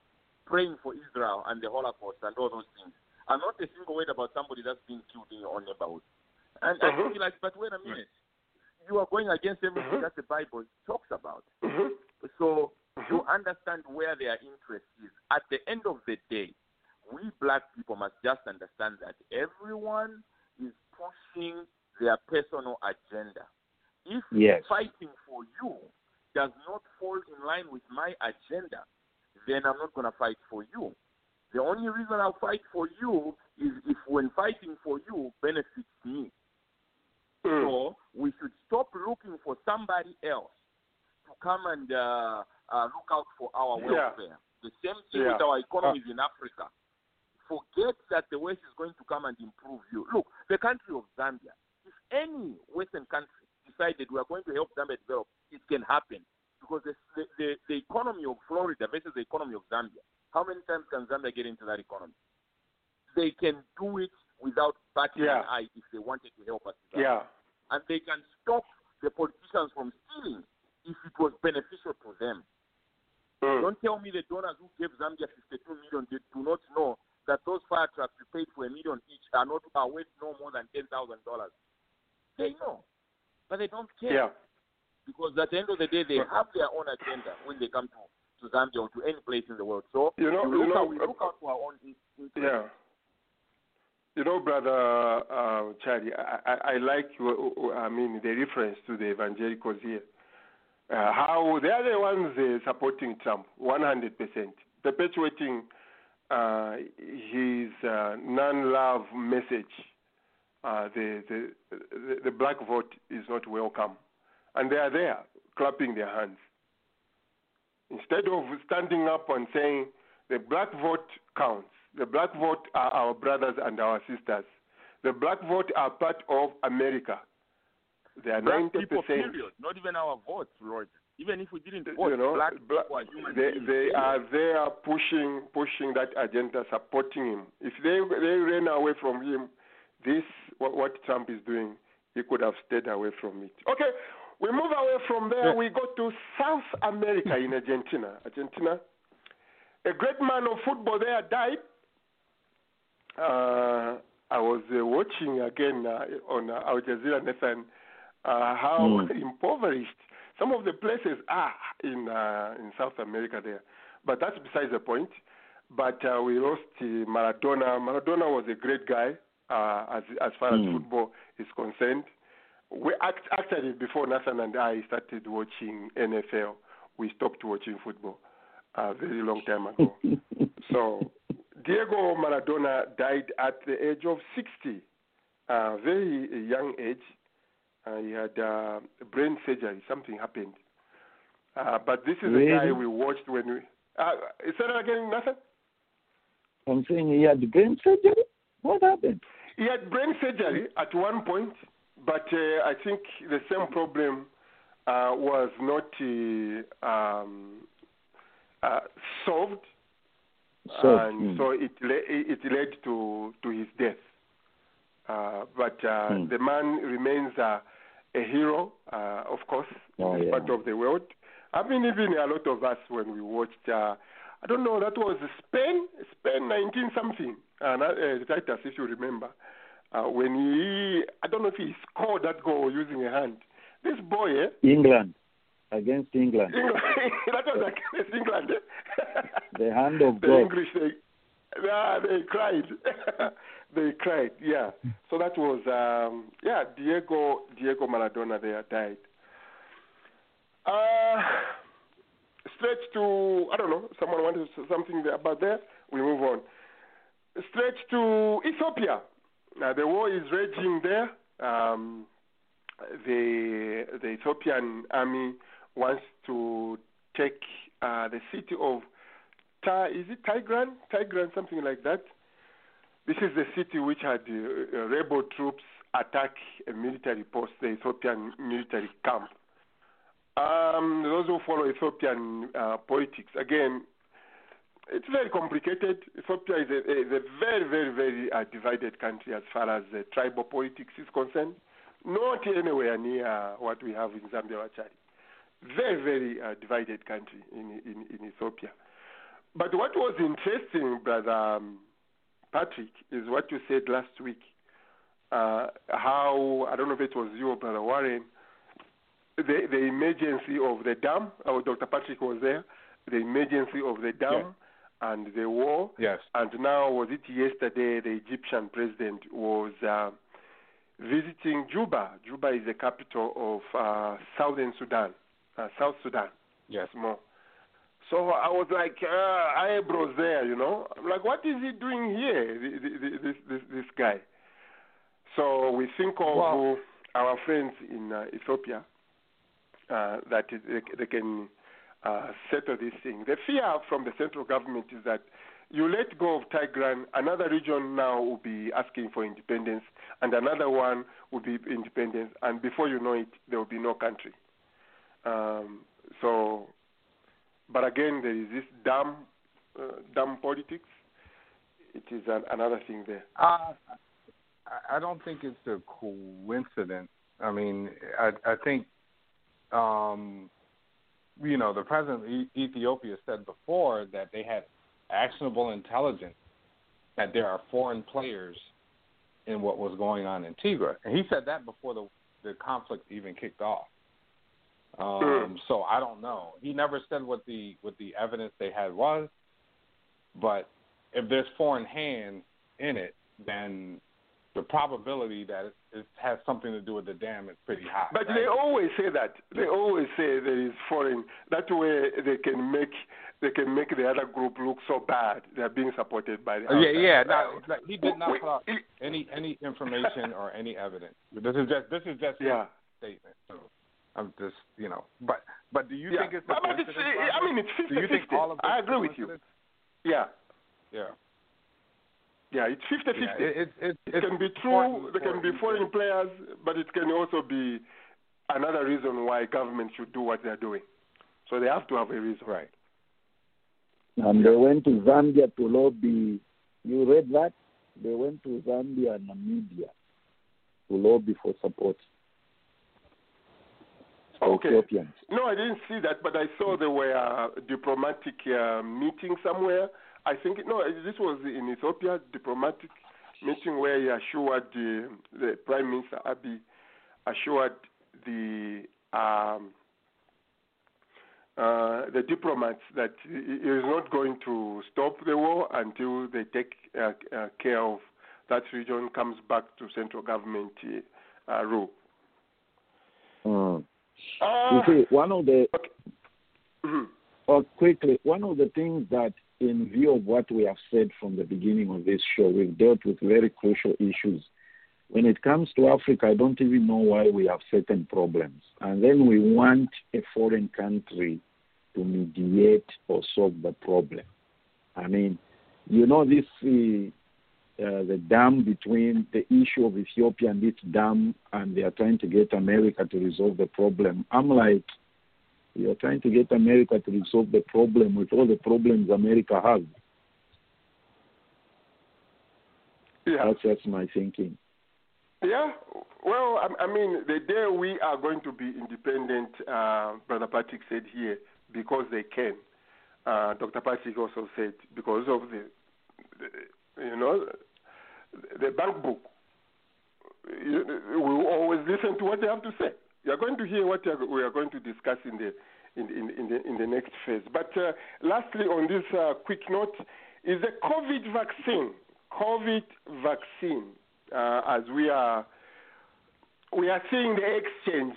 Praying for Israel and the Holocaust and all those things. And not a single word about somebody that's being killed in your own neighborhood. And I feel like, but wait a minute. You are going against everything that the Bible talks about. So You understand where their interest is. At the end of the day, we black people must just understand that everyone is pushing their personal agenda. If fighting for you does not fall in line with my agenda, then I'm not going to fight for you. The only reason I'll fight for you is if when fighting for you benefits me. So we should stop looking for somebody else to come and look out for our welfare. The same thing with our economies in Africa. Forget that the West is going to come and improve you. Look, the country of Zambia, if any Western country decided we are going to help Zambia develop, it can happen. Because the economy of Florida versus the economy of Zambia, how many times can Zambia get into that economy? They can do it without batting an eye if they wanted to help us. And they can stop the politicians from stealing if it was beneficial to them. Don't tell me the donors who gave Zambia $52 million, they do not know that those fire traps you paid for $1 million each are not are worth no more than $10,000. They know, but they don't care. Because at the end of the day, they have their own agenda when they come to Zambia or to any place in the world. So we look out for our own interests. You know, Brother Chadi, I like your, the reference to the evangelicals here. How they are the ones supporting Trump 100%, perpetuating his non-love message. The black vote is not welcome. And they are there, clapping their hands. Instead of standing up and saying, the black vote counts. The black vote are our brothers and our sisters. The black vote are part of America. They are black 90%. People, period. Not even our votes, Lord. Even if we didn't vote, black people are human beings. They are there pushing that agenda, supporting him. If they ran away from him, what Trump is doing, he could have stayed away from it. Okay. We move away from there. We go to South America in Argentina. A great man of football there died. I was watching again on Al Jazeera, Nathan, how impoverished some of the places are in South America there. But that's besides the point. But we lost Maradona. Maradona was a great guy as far as football is concerned. We actually, before Nathan and I started watching NFL, we stopped watching football a very long time ago. So Diego Maradona died at the age of 60, a very young age. He had brain surgery. Something happened. But this is really? A guy we watched when we... say that again, Nathan? I'm saying he had brain surgery? What happened? He had brain surgery at one point. But I think the same problem was not solved, and so it led to his death. But the man remains a hero, of course, in this part of the world. I mean, even a lot of us when we watched, I don't know, that was Spain 19-something, Titus, if you remember. When he, I don't know if he scored that goal using a hand. This boy, Against England. That was against England. The hand of God. The English, they cried. They cried, yeah. So that was, Diego Maradona there died. Straight to, I don't know, someone wanted to say something about that. We move on. Straight to Ethiopia. Now, the war is raging there. The Ethiopian army wants to take the city of Tigray, something like that. This is the city which had rebel troops attack a military post, the Ethiopian military camp. Those who follow Ethiopian politics, again, it's very complicated. Ethiopia is a very, very, very divided country as far as tribal politics is concerned. Not anywhere near what we have in Zambia or Chad. Very, very divided country in Ethiopia. But what was interesting, Brother Patrick, is what you said last week. How, I don't know if it was you or Brother Warren, the emergency of the dam, Dr. Patrick was there, the emergency of the dam and the war. Yes. And now, was it yesterday, the Egyptian president was visiting Juba. Juba is the capital of southern Sudan, South Sudan. Yes. More. So I was like, eyebrows there, you know. I'm like, what is he doing here, this guy? So we think of our friends in Ethiopia that they can settle this thing. The fear from the central government is that you let go of Tigray, another region now will be asking for independence, and another one will be independence, and before you know it, there will be no country. But again, there is this dumb politics. It is another thing there. I don't think it's a coincidence. I mean, I think, you know, the president of Ethiopia said before that they had actionable intelligence, that there are foreign players in what was going on in Tigray. And he said that before the conflict even kicked off. So I don't know. He never said what the evidence they had was, but if there's foreign hands in it, then the probability that it has something to do with the dam is pretty high. But right? They always say that. They always say there is foreign. That way they can make the other group look so bad. They are being supported by the other. Yeah. No, he did not put out any information or any evidence. This is just a statement. So. I'm just, you know, but do you think it's a coincidence? I mean, it's 50-50. Do you think all of this I agree with you. Yeah, it's 50-50. Yeah, it can be true. There can be foreign players, but it can also be another reason why government should do what they're doing. So they have to have a reason. Right. And they went to Zambia to lobby. You read that? They went to Zambia and Namibia to lobby for support. Okay. Ethiopians. No, I didn't see that, but I saw there were a diplomatic meeting somewhere. I think, no, this was in Ethiopia, diplomatic meeting where he assured the Prime Minister Abiy assured the diplomats that he is not going to stop the war until they take care of that region, comes back to central government rule. You see, one of the things that, in view of what we have said from the beginning of this show, we've dealt with very crucial issues. When it comes to Africa, I don't even know why we have certain problems. And then we want a foreign country to mediate or solve the problem. I mean, you know, this the dam between the issue of Ethiopia and its dam, and they are trying to get America to resolve the problem. I'm like, you're trying to get America to resolve the problem with all the problems America has. Yeah. That's my thinking. Yeah. Well, I mean, the day we are going to be independent, Brother Patrick said here, because they can. Dr. Patrick also said, because of you know, the bank book. We will always listen to what they have to say. You are going to hear what we are going to discuss in the next phase. But lastly, on this quick note, is the COVID vaccine. As we are seeing the exchange.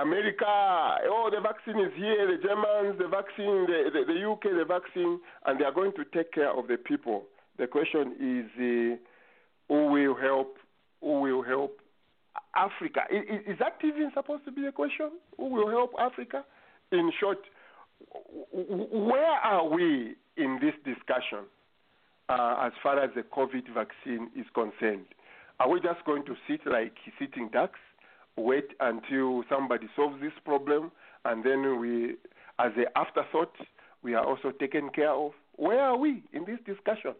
America, the vaccine is here. The Germans, the vaccine. The UK, the vaccine, and they are going to take care of the people. The question is, who will help Africa? Is that even supposed to be a question? Who will help Africa? In short, where are we in this discussion as far as the COVID vaccine is concerned? Are we just going to sit like sitting ducks, wait until somebody solves this problem, and then we, as an afterthought, we are also taken care of? Where are we in this discussion?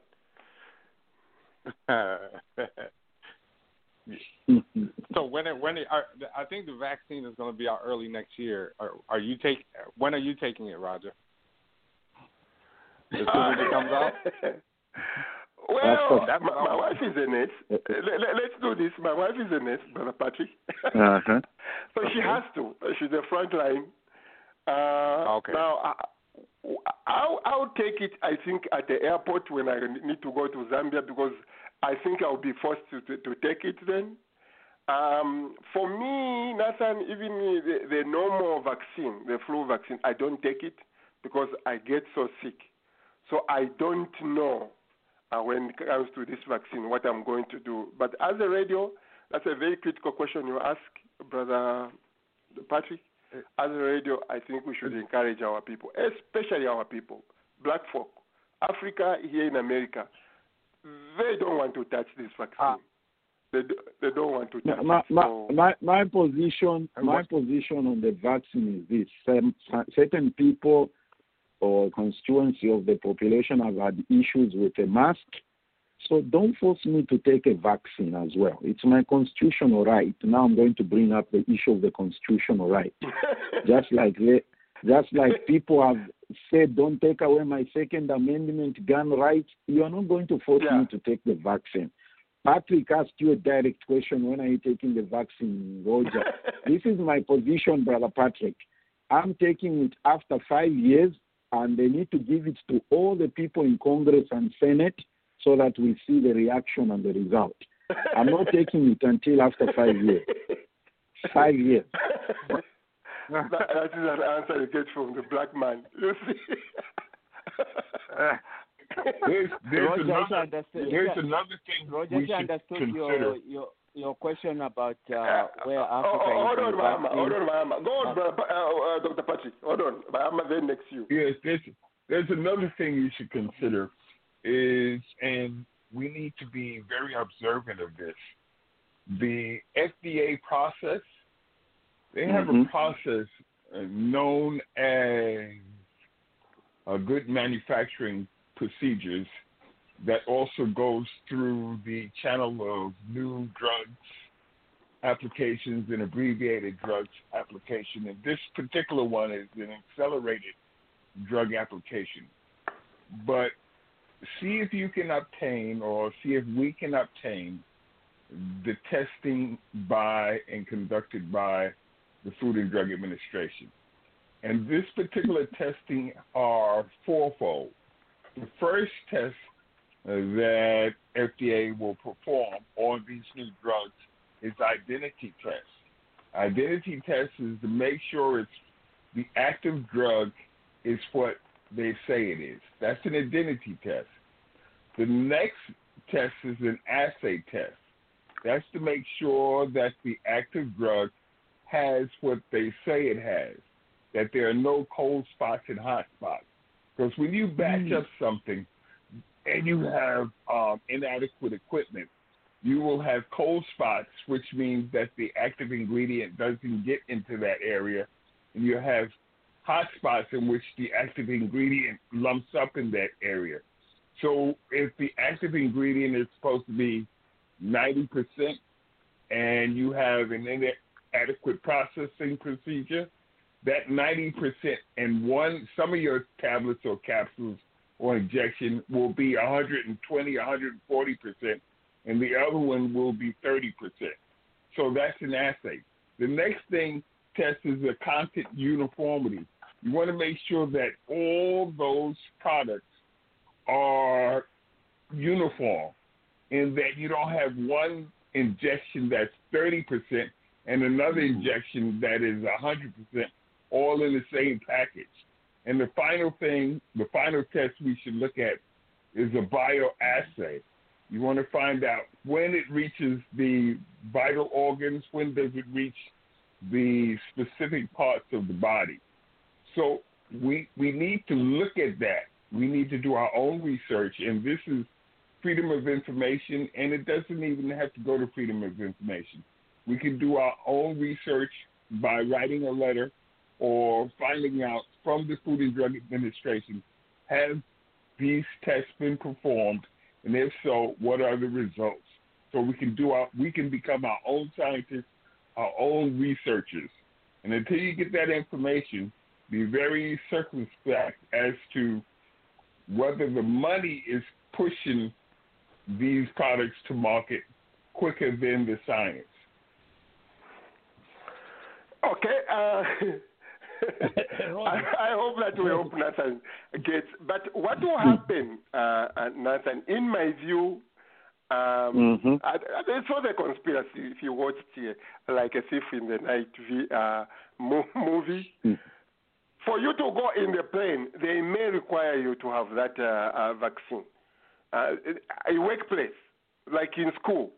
So I think the vaccine is going to be out early next year. When are you taking it, Roger? As soon as it comes out. Well, my wife is a nurse. Let's do this. My wife is a nurse, Brother Patrick. Uh-huh. So she has to. She's a frontline. Okay. Now I'll take it, I think, at the airport when I need to go to Zambia, because I think I'll be forced to take it then. For me, Nathan, even the normal vaccine, the flu vaccine, I don't take it because I get so sick. So I don't know when it comes to this vaccine what I'm going to do. But as a radio, that's a very critical question you ask, Brother Patrick. As a radio, I think we should encourage our people, especially our people, black folk, Africa, here in America. They don't want to touch this vaccine. They don't want to touch it. So my position on the vaccine is this. Certain people or constituency of the population have had issues with a mask, so don't force me to take a vaccine as well. It's my constitutional right. Now I'm going to bring up the issue of the constitutional right. just like people have said, don't take away my Second Amendment gun rights. You are not going to force me to take the vaccine. Patrick asked you a direct question: when are you taking the vaccine, Roger? This is my position, Brother Patrick. I'm taking it after 5 years, and they need to give it to all the people in Congress and Senate, so that we see the reaction and the result. I'm not taking it until after 5 years. 5 years. That is an answer you get from the black man. You see? There's another thing Roger, we should consider. Your question about where Africa is. Hold on, Mahama. Go on, Dr. Patrick. Hold on. Mahama, then next you. Yes, there's another thing you should consider. And we need to be very observant of this. The FDA process, they have a process known as good manufacturing procedures that also goes through the channel of new drugs applications and abbreviated drugs application. And this particular one is an accelerated drug application. But see if you can obtain, or see if we can obtain, the testing by and conducted by the Food and Drug Administration. And this particular testing are fourfold. The first test that FDA will perform on these new drugs is identity tests. Identity tests is to make sure it's the active drug is what they say it is. That's an identity test. The next test is an assay test. That's to make sure that the active drug has what they say it has, that there are no cold spots and hot spots. Because when you batch up something and you have inadequate equipment, you will have cold spots, which means that the active ingredient doesn't get into that area, and you have hot spots in which the active ingredient lumps up in that area. So if the active ingredient is supposed to be 90% and you have an inadequate processing procedure, that 90% and some of your tablets or capsules or injection will be 120, 140%, and the other one will be 30%. So that's an assay. The next thing test is the content uniformity. You want to make sure that all those products are uniform and that you don't have one injection that's 30% and another injection that is 100%, all in the same package. And the final thing, the final test we should look at is a bioassay. You want to find out when it reaches the vital organs, when does it reach the specific parts of the body. So we need to look at that. We need to do our own research, and this is freedom of information, and it doesn't even have to go to freedom of information. We can do our own research by writing a letter or finding out from the Food and Drug Administration, have these tests been performed, and if so, what are the results? So we can become our own scientists, our own researchers. And until you get that information, be very circumspect as to whether the money is pushing these products to market quicker than the science. Okay. I hope that will open Nathan gates. But what will happen, Nathan, in my view, I saw the conspiracy, if you watched it, like a Thief in the Night movie. Mm. For you to go in the plane, they may require you to have that vaccine. A workplace, like in school.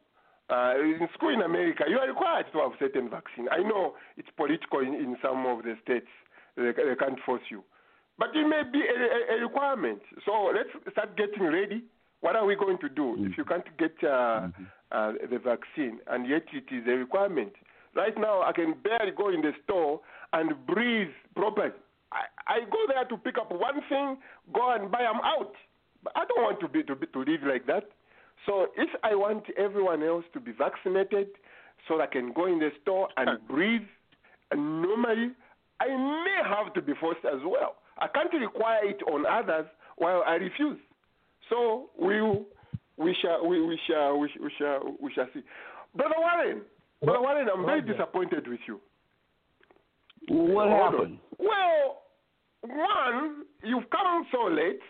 In school in America, you are required to have certain vaccine. I know it's political in some of the states. They can't force you. But it may be a requirement. So let's start getting ready. What are we going to do if you can't get the vaccine? And yet it is a requirement. Right now, I can barely go in the store and breathe properly. I go there to pick up one thing, go and buy, I'm out. But I don't want to live like that. So if I want everyone else to be vaccinated so that I can go in the store and breathe normally, I may have to be forced as well. I can't require it on others while I refuse. So we shall see. Brother Warren, I'm very disappointed with you. What happened? Well, one, you've come so late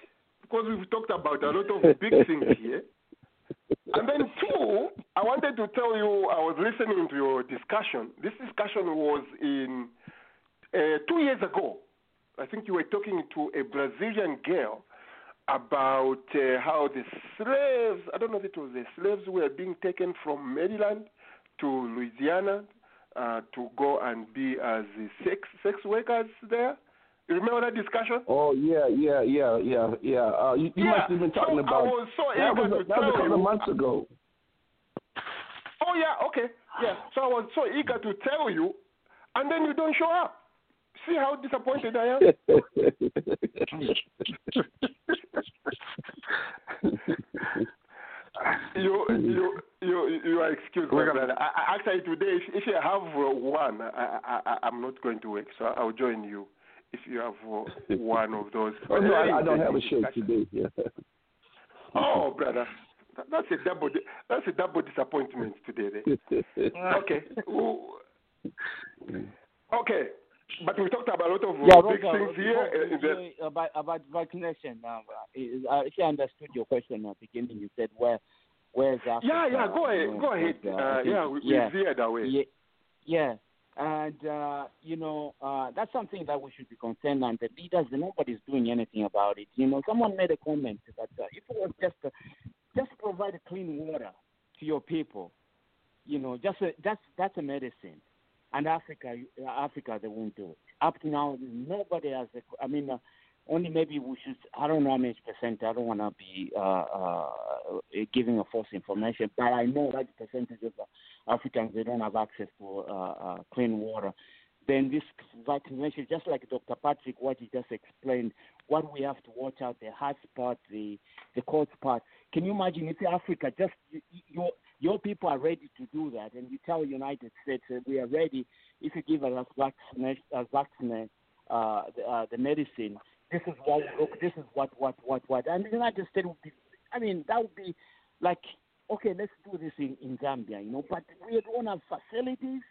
because we've talked about a lot of big things here. And then two, I wanted to tell you, I was listening to your discussion. This discussion was in 2 years ago. I think you were talking to a Brazilian girl about how the slaves, I don't know if it was the slaves, were being taken from Maryland to Louisiana to go and be as sex workers there. You remember that discussion? Oh, yeah. You must have been talking about it. I was so eager to tell you. That was a couple of months ago. Oh, yeah, okay. Yeah, so I was so eager to tell you, and then you don't show up. See how disappointed I am? You are excused, my brother. Actually, today, if you have one, I'm not going to work, so I'll join you. If you have one of those. Oh, no, I don't have a show today. Yeah. Oh, brother, that's a double disappointment today. Okay. Okay, but we talked about a lot of big things here. About vaccination, I actually understood your question at the beginning. You said where's Africa? Yeah, go ahead. We veered away. Yeah. And, that's something that we should be concerned and the leaders, nobody's doing anything about it. You know, someone made a comment that if it was just provide clean water to your people, you know, that's a medicine. And Africa, they won't do it. Up to now, nobody has, only maybe we should, I don't know how much percent, I don't want to be giving a false information, but I know that the percentage of Africans, they don't have access to clean water. Then this vaccination, just like Dr. Patrick, what he just explained, what we have to watch out, the hot spot, the cold spot. Can you imagine if Africa, just your people are ready to do that, and you tell the United States that we are ready, if you give us the medicine, this is what, look, this is what. And the United States would be, that would be like, okay, let's do this in Zambia, you know, but we don't have facilities.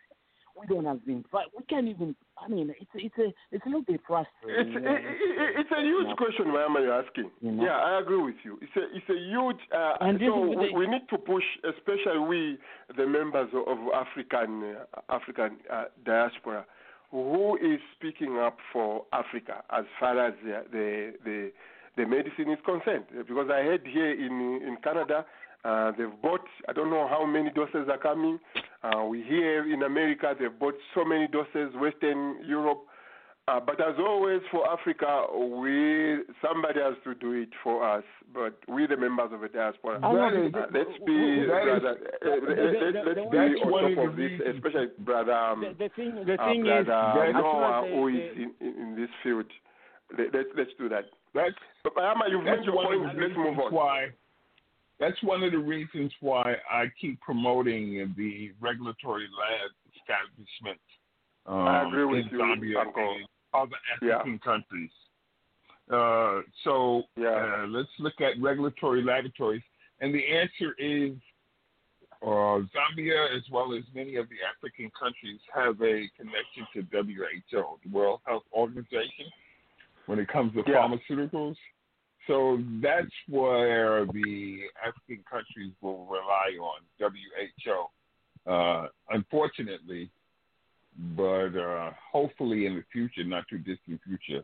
We don't have we can't even, it's a little bit frustrating. It's a huge question, Mayama, you're asking. Yeah, I agree with you. It's a huge, we need to push, especially we, the members of African diaspora, who is speaking up for Africa as far as the medicine is concerned. Because I heard here in Canada, they've bought, I don't know how many doses are coming. We hear in America they've bought so many doses, Western Europe. But as always, for Africa, somebody has to do it for us, but we, the members of the diaspora. Let's be on top of this, especially brother Noah, who is in this field. Let's do that. But Mayama, you've mentioned one thing. Let's move on. That's one of the reasons why I keep promoting the regulatory lab establishment I agree with you, Zambia and other African countries. Let's look at regulatory laboratories. And the answer is Zambia, as well as many of the African countries, have a connection to WHO, the World Health Organization, when it comes to pharmaceuticals. So that's where the African countries will rely on WHO, unfortunately, but hopefully in the future, not too distant future,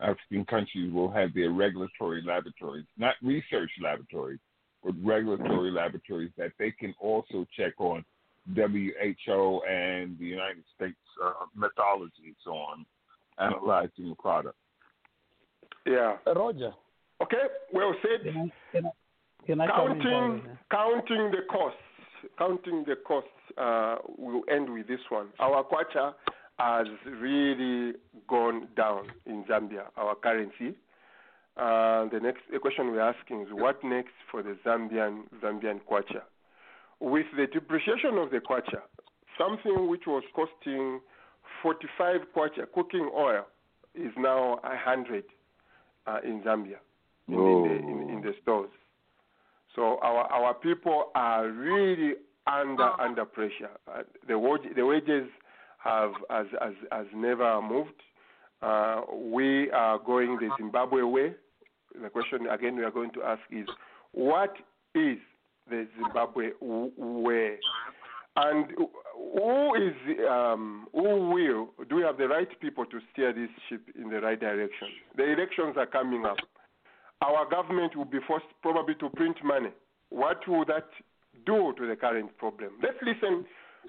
African countries will have their regulatory laboratories, not research laboratories, but regulatory laboratories that they can also check on WHO and the United States methodologies on analyzing the product. Yeah. Roger. Okay, well said. Counting the costs, we'll end with this one. Our kwacha has really gone down in Zambia, our currency. The next question we're asking is, what next for the Zambian kwacha? With the depreciation of the kwacha, something which was costing 45 kwacha, cooking oil, is now 100 in Zambia in the stores. So our people are really under pressure. The wages have as never moved. We are going the Zimbabwe way. The question again we are going to ask is, what is the Zimbabwe way, and do we have the right people to steer this ship in the right direction? The elections are coming up. Our government will be forced probably to print money. What will that do to the current problem? Let's listen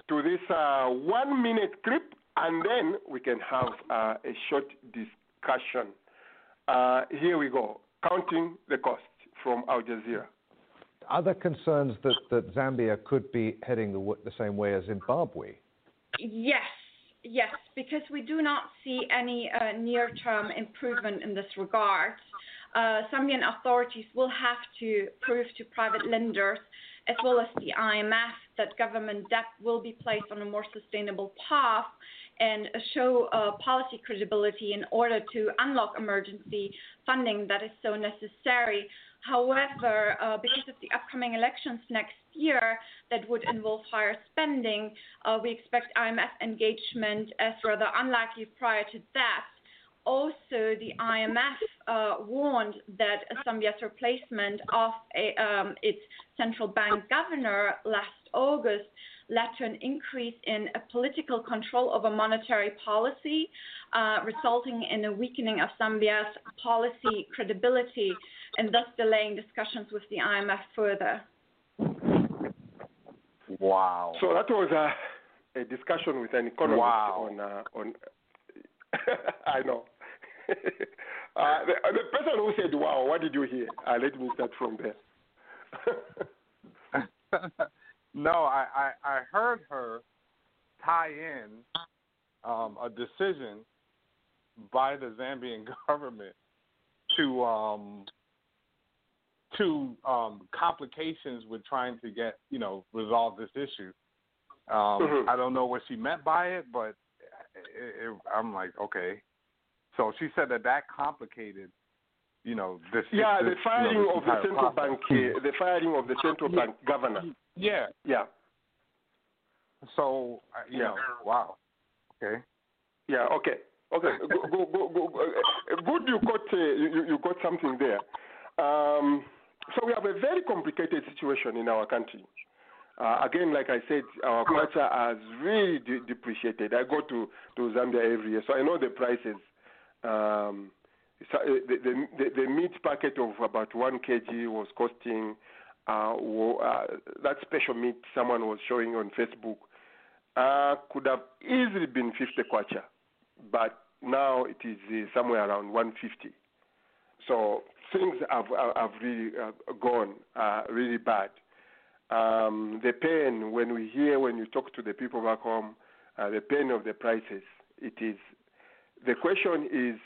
to this 1-minute clip, and then we can have a short discussion. Here we go. Counting the cost from Al Jazeera. Are there concerns that Zambia could be heading the same way as Zimbabwe? Yes, because we do not see any near-term improvement in this regard. Zambian authorities will have to prove to private lenders as well as the IMF that government debt will be placed on a more sustainable path and show policy credibility in order to unlock emergency funding that is so necessary. However, because of the upcoming elections next year that would involve higher spending, we expect IMF engagement as rather unlikely prior to that. Also, the IMF warned that Zambia's replacement of its central bank governor last August led to an increase in political control over monetary policy, resulting in a weakening of Zambia's policy credibility and thus delaying discussions with the IMF further. Wow. So that was a discussion with an economist on I know. The person who said, wow, what did you hear? Let me start from there. No, I heard her tie in a decision by the Zambian government to complications with trying to get, resolve this issue. I don't know what she meant by it, but I'm like, okay. So she said that complicated, this. Yeah, the firing of the central bank, the firing of the central bank governor. Yeah. Yeah. So, wow. Okay. Yeah, okay. Okay. Go. Good, you got something there. So we have a very complicated situation in our country. Again, like I said, our culture has really depreciated. I go to Zambia every year, so I know the prices. So the meat packet of about 1 kg was costing, that special meat someone was showing on Facebook, could have easily been 50 kwacha, but now it is somewhere around 150. So things have really gone really bad. The pain when you talk to the people back home, the pain of the prices, it is. The question is,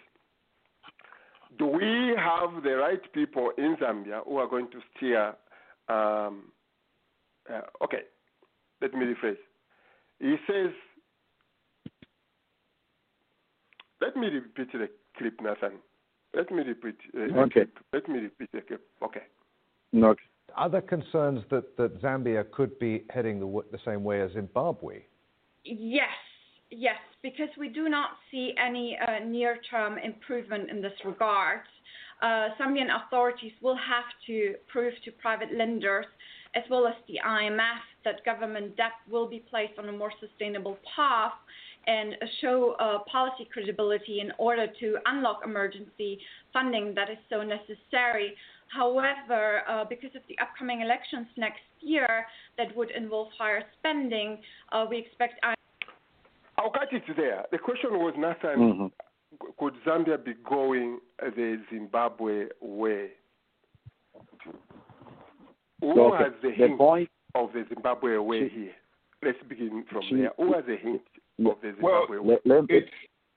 do we have the right people in Zambia who are going to steer? Okay, let me rephrase. He says, let me repeat the clip, Nathan. Let me repeat the clip. Okay. Other concerns that Zambia could be heading the same way as Zimbabwe? Yes, because we do not see any near-term improvement in this regard. Zambian authorities will have to prove to private lenders as well as the IMF that government debt will be placed on a more sustainable path and show policy credibility in order to unlock emergency funding that is so necessary. However, because of the upcoming elections next year that would involve higher spending, we expect... I'll cut it there. The question was, Nathan, could Zambia be going the Zimbabwe way? Who has the hint of the Zimbabwe way here? Let's begin from there. Who has the hint of the Zimbabwe way?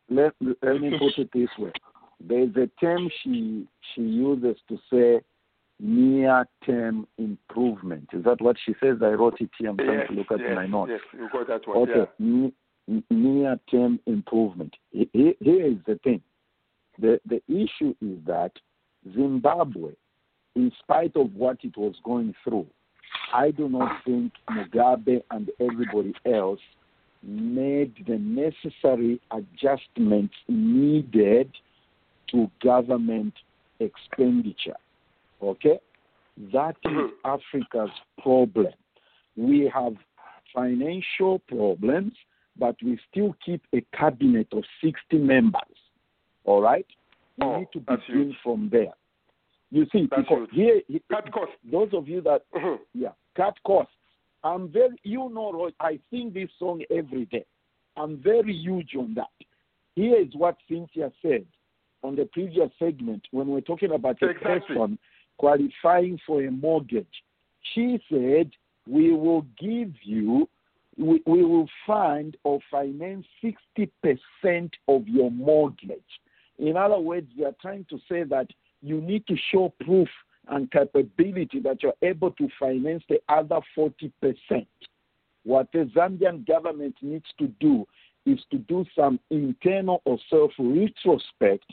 Let me put it this way. There's a term she uses to say near-term improvement. Is that what she says? I wrote it here. I'm trying to look at my notes. Yes, you got that one. Okay. Yeah. Near-term improvement. Here is the thing. The issue is that Zimbabwe, in spite of what it was going through, I do not think Mugabe and everybody else made the necessary adjustments needed to government expenditure. Okay? That is Africa's problem. We have financial problems, but we still keep a cabinet of 60 members, all right? We need to begin from there. You see, because here cut costs. Those of you that, cut costs. I'm very, Roy, I sing this song every day. I'm very huge on that. Here is what Cynthia said on the previous segment when we're talking about a person qualifying for a mortgage. She said, we will give you, we will fund or finance 60% of your mortgage. In other words, we are trying to say that you need to show proof and capability that you're able to finance the other 40%. What the Zambian government needs to do is to do some internal or self-retrospect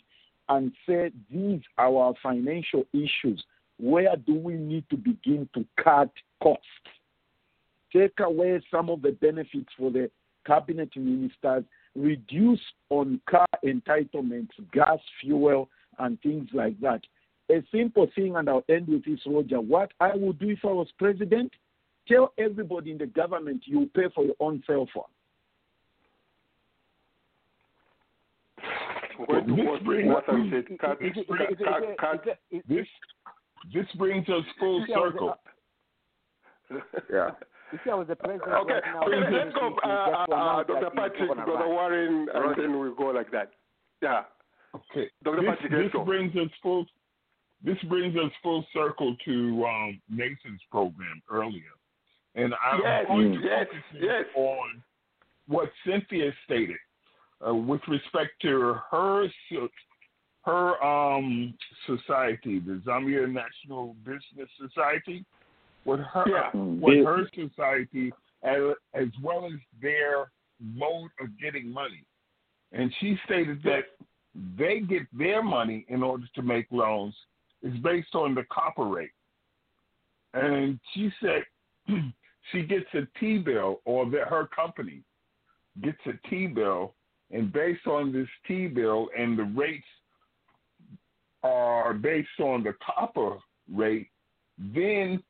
and say, these are our financial issues. Where do we need to begin to cut costs? Take away some of the benefits for the cabinet ministers, reduce on car entitlements, gas, fuel, and things like that. A simple thing, and I'll end with this, Roger, what I would do if I was president, tell everybody in the government you pay for your own cell phone. This brings us full circle. Yeah. Okay, let's go, Dr. Patrick, Brother Warren, and then we'll go like that. Yeah. Okay. Dr. Patrick, this brings us full circle to Mason's program earlier. And I'm going to focus on what Cynthia stated with respect to her society, the Zambia National Business Society. With her society, as well as their mode of getting money. And she stated that they get their money in order to make loans is based on the copper rate. And she said she gets a T-bill, or her company gets a T-bill, and based on this T-bill and the rates are based on the copper rate, then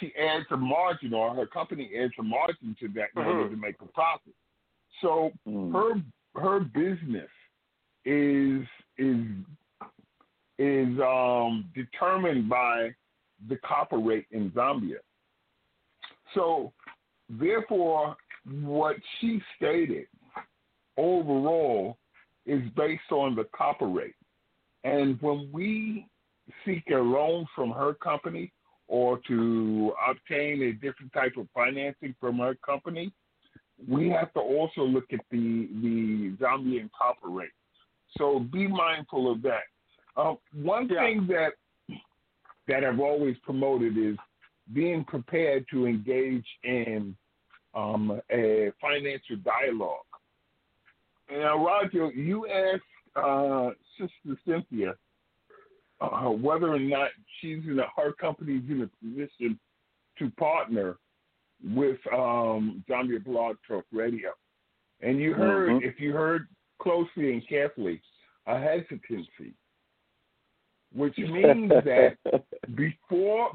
she adds a margin, or her company adds a margin to that in order to make a profit. So her business is determined by the copper rate in Zambia. So therefore, what she stated overall is based on the copper rate. And when we seek a loan from her company, or to obtain a different type of financing from our company, we have to also look at the Zambian copper rate. So be mindful of that. One thing that I've always promoted is being prepared to engage in a financial dialogue. Now, Roger, you asked Sister Cynthia whether or not she's in her company's in a position to partner with Zambia Blog Talk Radio. And you heard, if you heard closely and carefully, a hesitancy, which means that before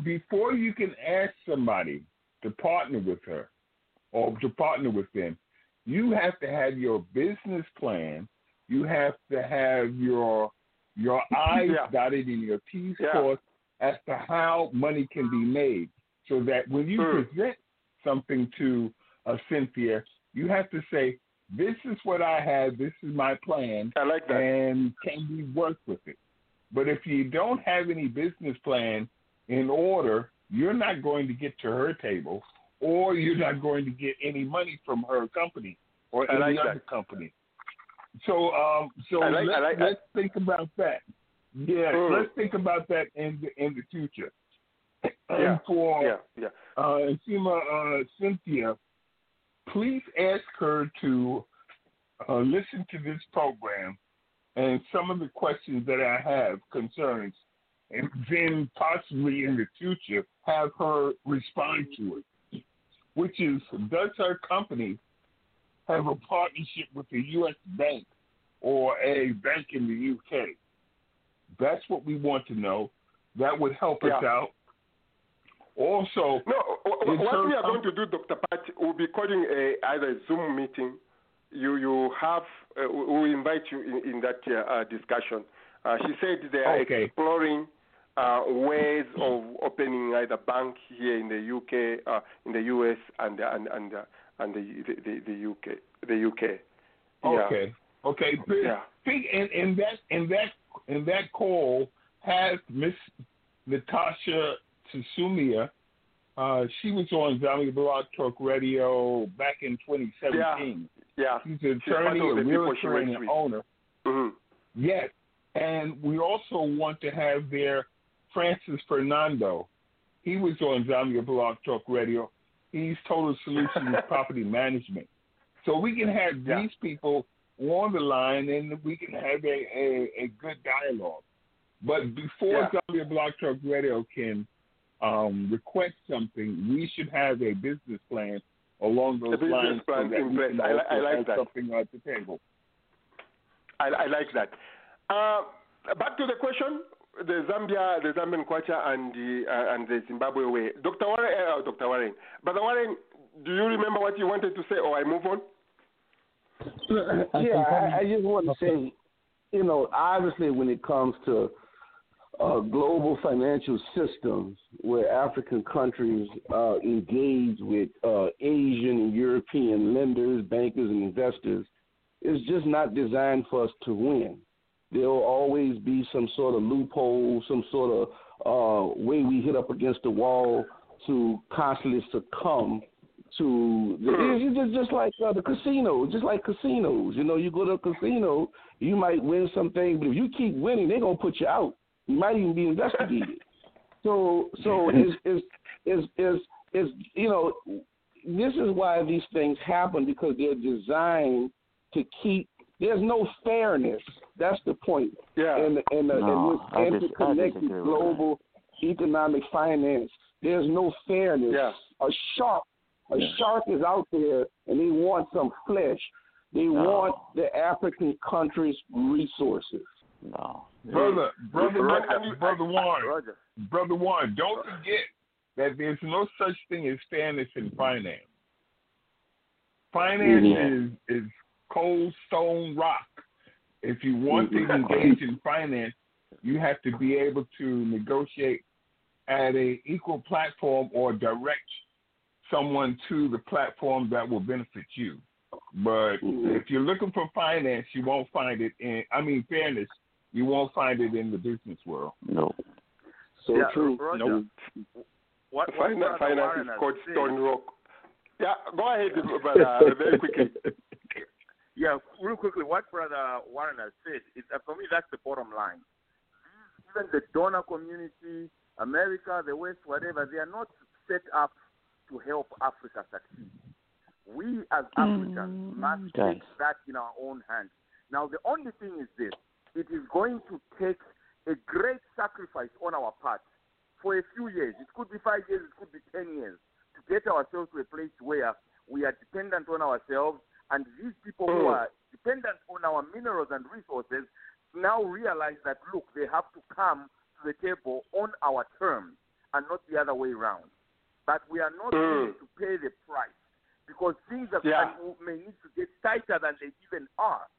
you can ask somebody to partner with her or to partner with them, you have to have your business plan. You have to have your I's dotted and your T's crossed as to how money can be made, so that when you present something to a Cynthia, you have to say, this is what I have, this is my plan, I like that, and can we work with it? But if you don't have any business plan in order, you're not going to get to her table, or you're not going to get any money from her company or any other company. So let's think about that. Yeah, let's think about that in the future. And Cynthia, please ask her to listen to this program and some of the questions that I have, concerns, and then possibly in the future have her respond to it, which is, does her company have a partnership with a U.S. bank or a bank in the U.K.? That's what we want to know. That would help us out. Also, what we are going to do, Dr. Pat, we'll be calling either a Zoom meeting. You have, we'll invite you in that discussion. She said they are exploring ways of opening either bank here in the UK, in the US, and the UK, Okay. In that call, has Miss Natasha Tsumia, she was on Zambia Blog Talk Radio back in 2017. Yeah. She's an attorney, a realtor, and an owner. Mm-hmm. Yes. And we also want to have there Francis Fernando. He was on Zambia Blog Talk Radio. He's Total Solutions Property Management. So we can have these people on the line, and we can have a good dialogue. But before Zambia Blog Talk Radio can request something, we should have a business plan along those lines. So that we can I like that. Something at the table. I like that. Back to the question: the Zambian Kwacha, and the Zimbabwe way. Dr. Warren, Brother Warren, do you remember what you wanted to say, or I move on? I just want to say, you know, obviously when it comes to global financial systems where African countries engage with Asian and European lenders, bankers, and investors, it's just not designed for us to win. There will always be some sort of loophole, some sort of way we hit up against the wall to constantly succumb to just like the casino, just like casinos. You know, you go to a casino, you might win something, but if you keep winning, they're going to put you out. You might even be investigated. So it's you know, this is why these things happen, because they're designed to keep. There's no fairness. That's the point. Yeah. And this interconnected global economic finance, there's no fairness. Yeah. A shark is out there, and they want some flesh. They want the African country's resources. No. Brother Warren, don't forget that there's no such thing as fairness in finance. Finance is cold stone rock. If you want to engage in finance, you have to be able to negotiate at an equal platform or direct someone to the platform that will benefit you. But if you're looking for finance, you won't find it fairness. You won't find it in the business world. No. So true. Roger. No. What finance is called stone rock. Yeah, go ahead, brother, very quickly. Yeah, real quickly, what Brother Warren has said, is, for me, that's the bottom line. Even the donor community, America, the West, whatever, they are not set up to help Africa succeed. We as Africans must take that in our own hands. Now, the only thing is this. It is going to take a great sacrifice on our part for a few years. It could be 5 years, it could be 10 years, to get ourselves to a place where we are dependent on ourselves, and these people who are dependent on our minerals and resources now realize that, look, they have to come to the table on our terms and not the other way around. But we are not willing to pay the price, because things are, may need to get tighter than they even are.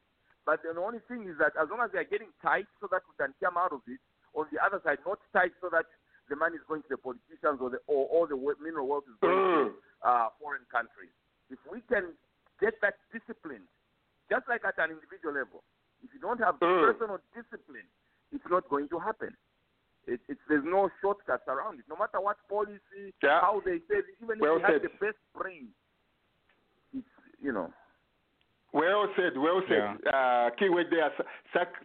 But the only thing is that as long as they are getting tight so that we can come out of it, on the other side, not tight so that the money is going to the politicians or all the mineral wealth is going to foreign countries. If we can get that discipline, just like at an individual level, if you don't have personal discipline, it's not going to happen. There's no shortcuts around it. No matter what policy, how they say, even if you have the best brain, it's, you know. Well said, well said. Yeah. Keyword there,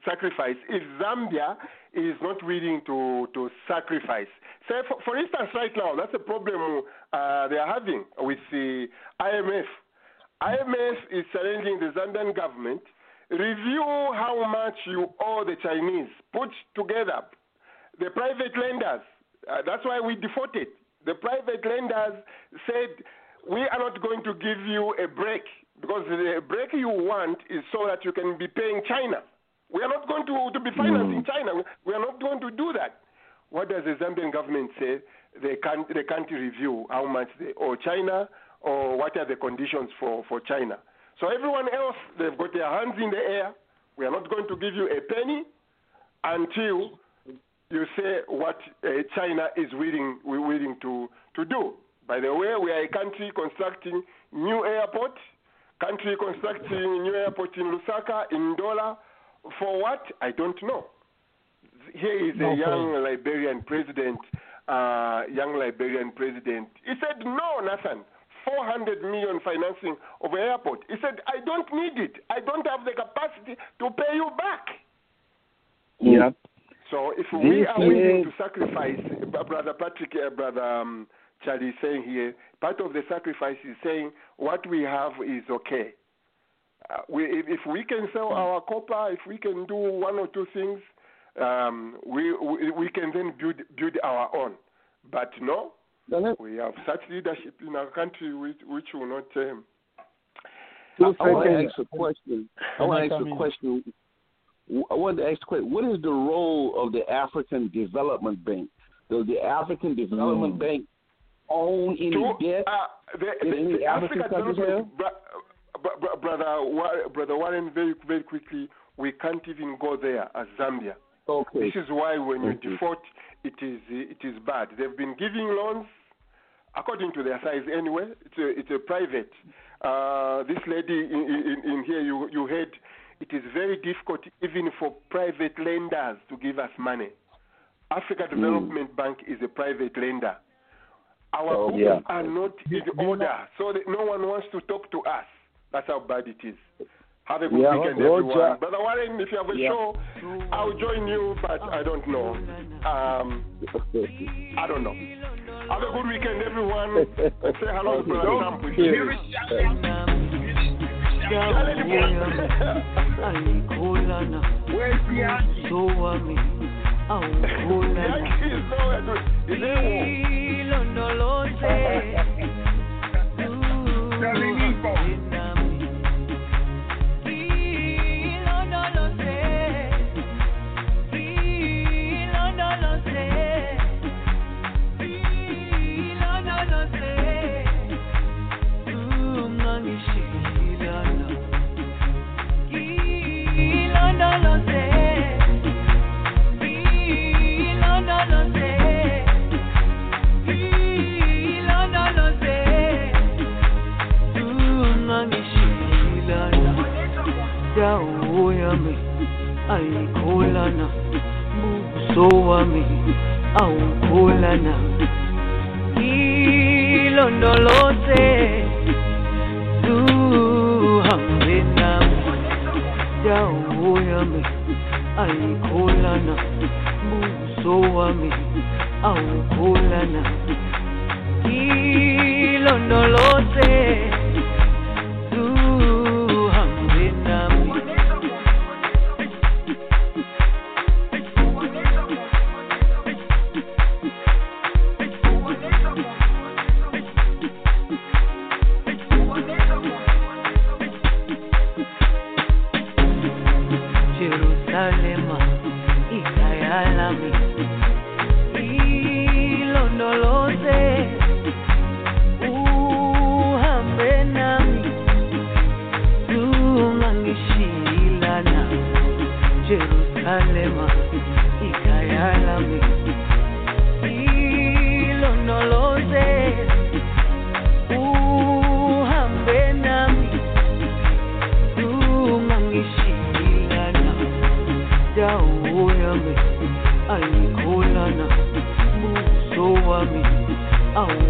sacrifice. If Zambia is not willing to sacrifice, say for instance right now, that's a problem they are having with the IMF. IMF is challenging the Zambian government, review how much you owe the Chinese, put together the private lenders. That's why we defaulted. The private lenders said, we are not going to give you a break, because the break you want is so that you can be paying China. We are not going to be financing China. We are not going to do that. What does the Zambian government say? They can't review how much they owe China or what are the conditions for China. So everyone else, they've got their hands in the air. We are not going to give you a penny until you say what China is willing to do. By the way, we are a country constructing new airport, in Lusaka, in Ndola. For what? I don't know. Here is a young Liberian president. He said, no, Nathan, 400 million financing of an airport. He said, I don't need it. I don't have the capacity to pay you back. Yeah. So if we are willing to sacrifice, Brother Patrick, Charlie is saying here, part of the sacrifice is saying what we have is okay. If we can sell our copper, if we can do one or two things, we can then build our own. But no, we have such leadership in our country which will not. I want to ask a question. What is the role of the African Development Bank? Does the African Development Bank own any debt? The African Development Brother Warren, very, very quickly, we can't even go there as Zambia. Okay. This is why when you default, it is bad. They've been giving loans, according to their size anyway. It's a private. This lady in here, you heard, it is very difficult even for private lenders to give us money. Africa Development Bank is a private lender. Our books are not in order, so that no one wants to talk to us. That's how bad it is. Have a good weekend, everyone. Brother Warren, if you have a show, I'll join you, but I don't know. Have a good weekend, everyone. Say hello to Brother ya uwe ame, alikula na uso wami, awe.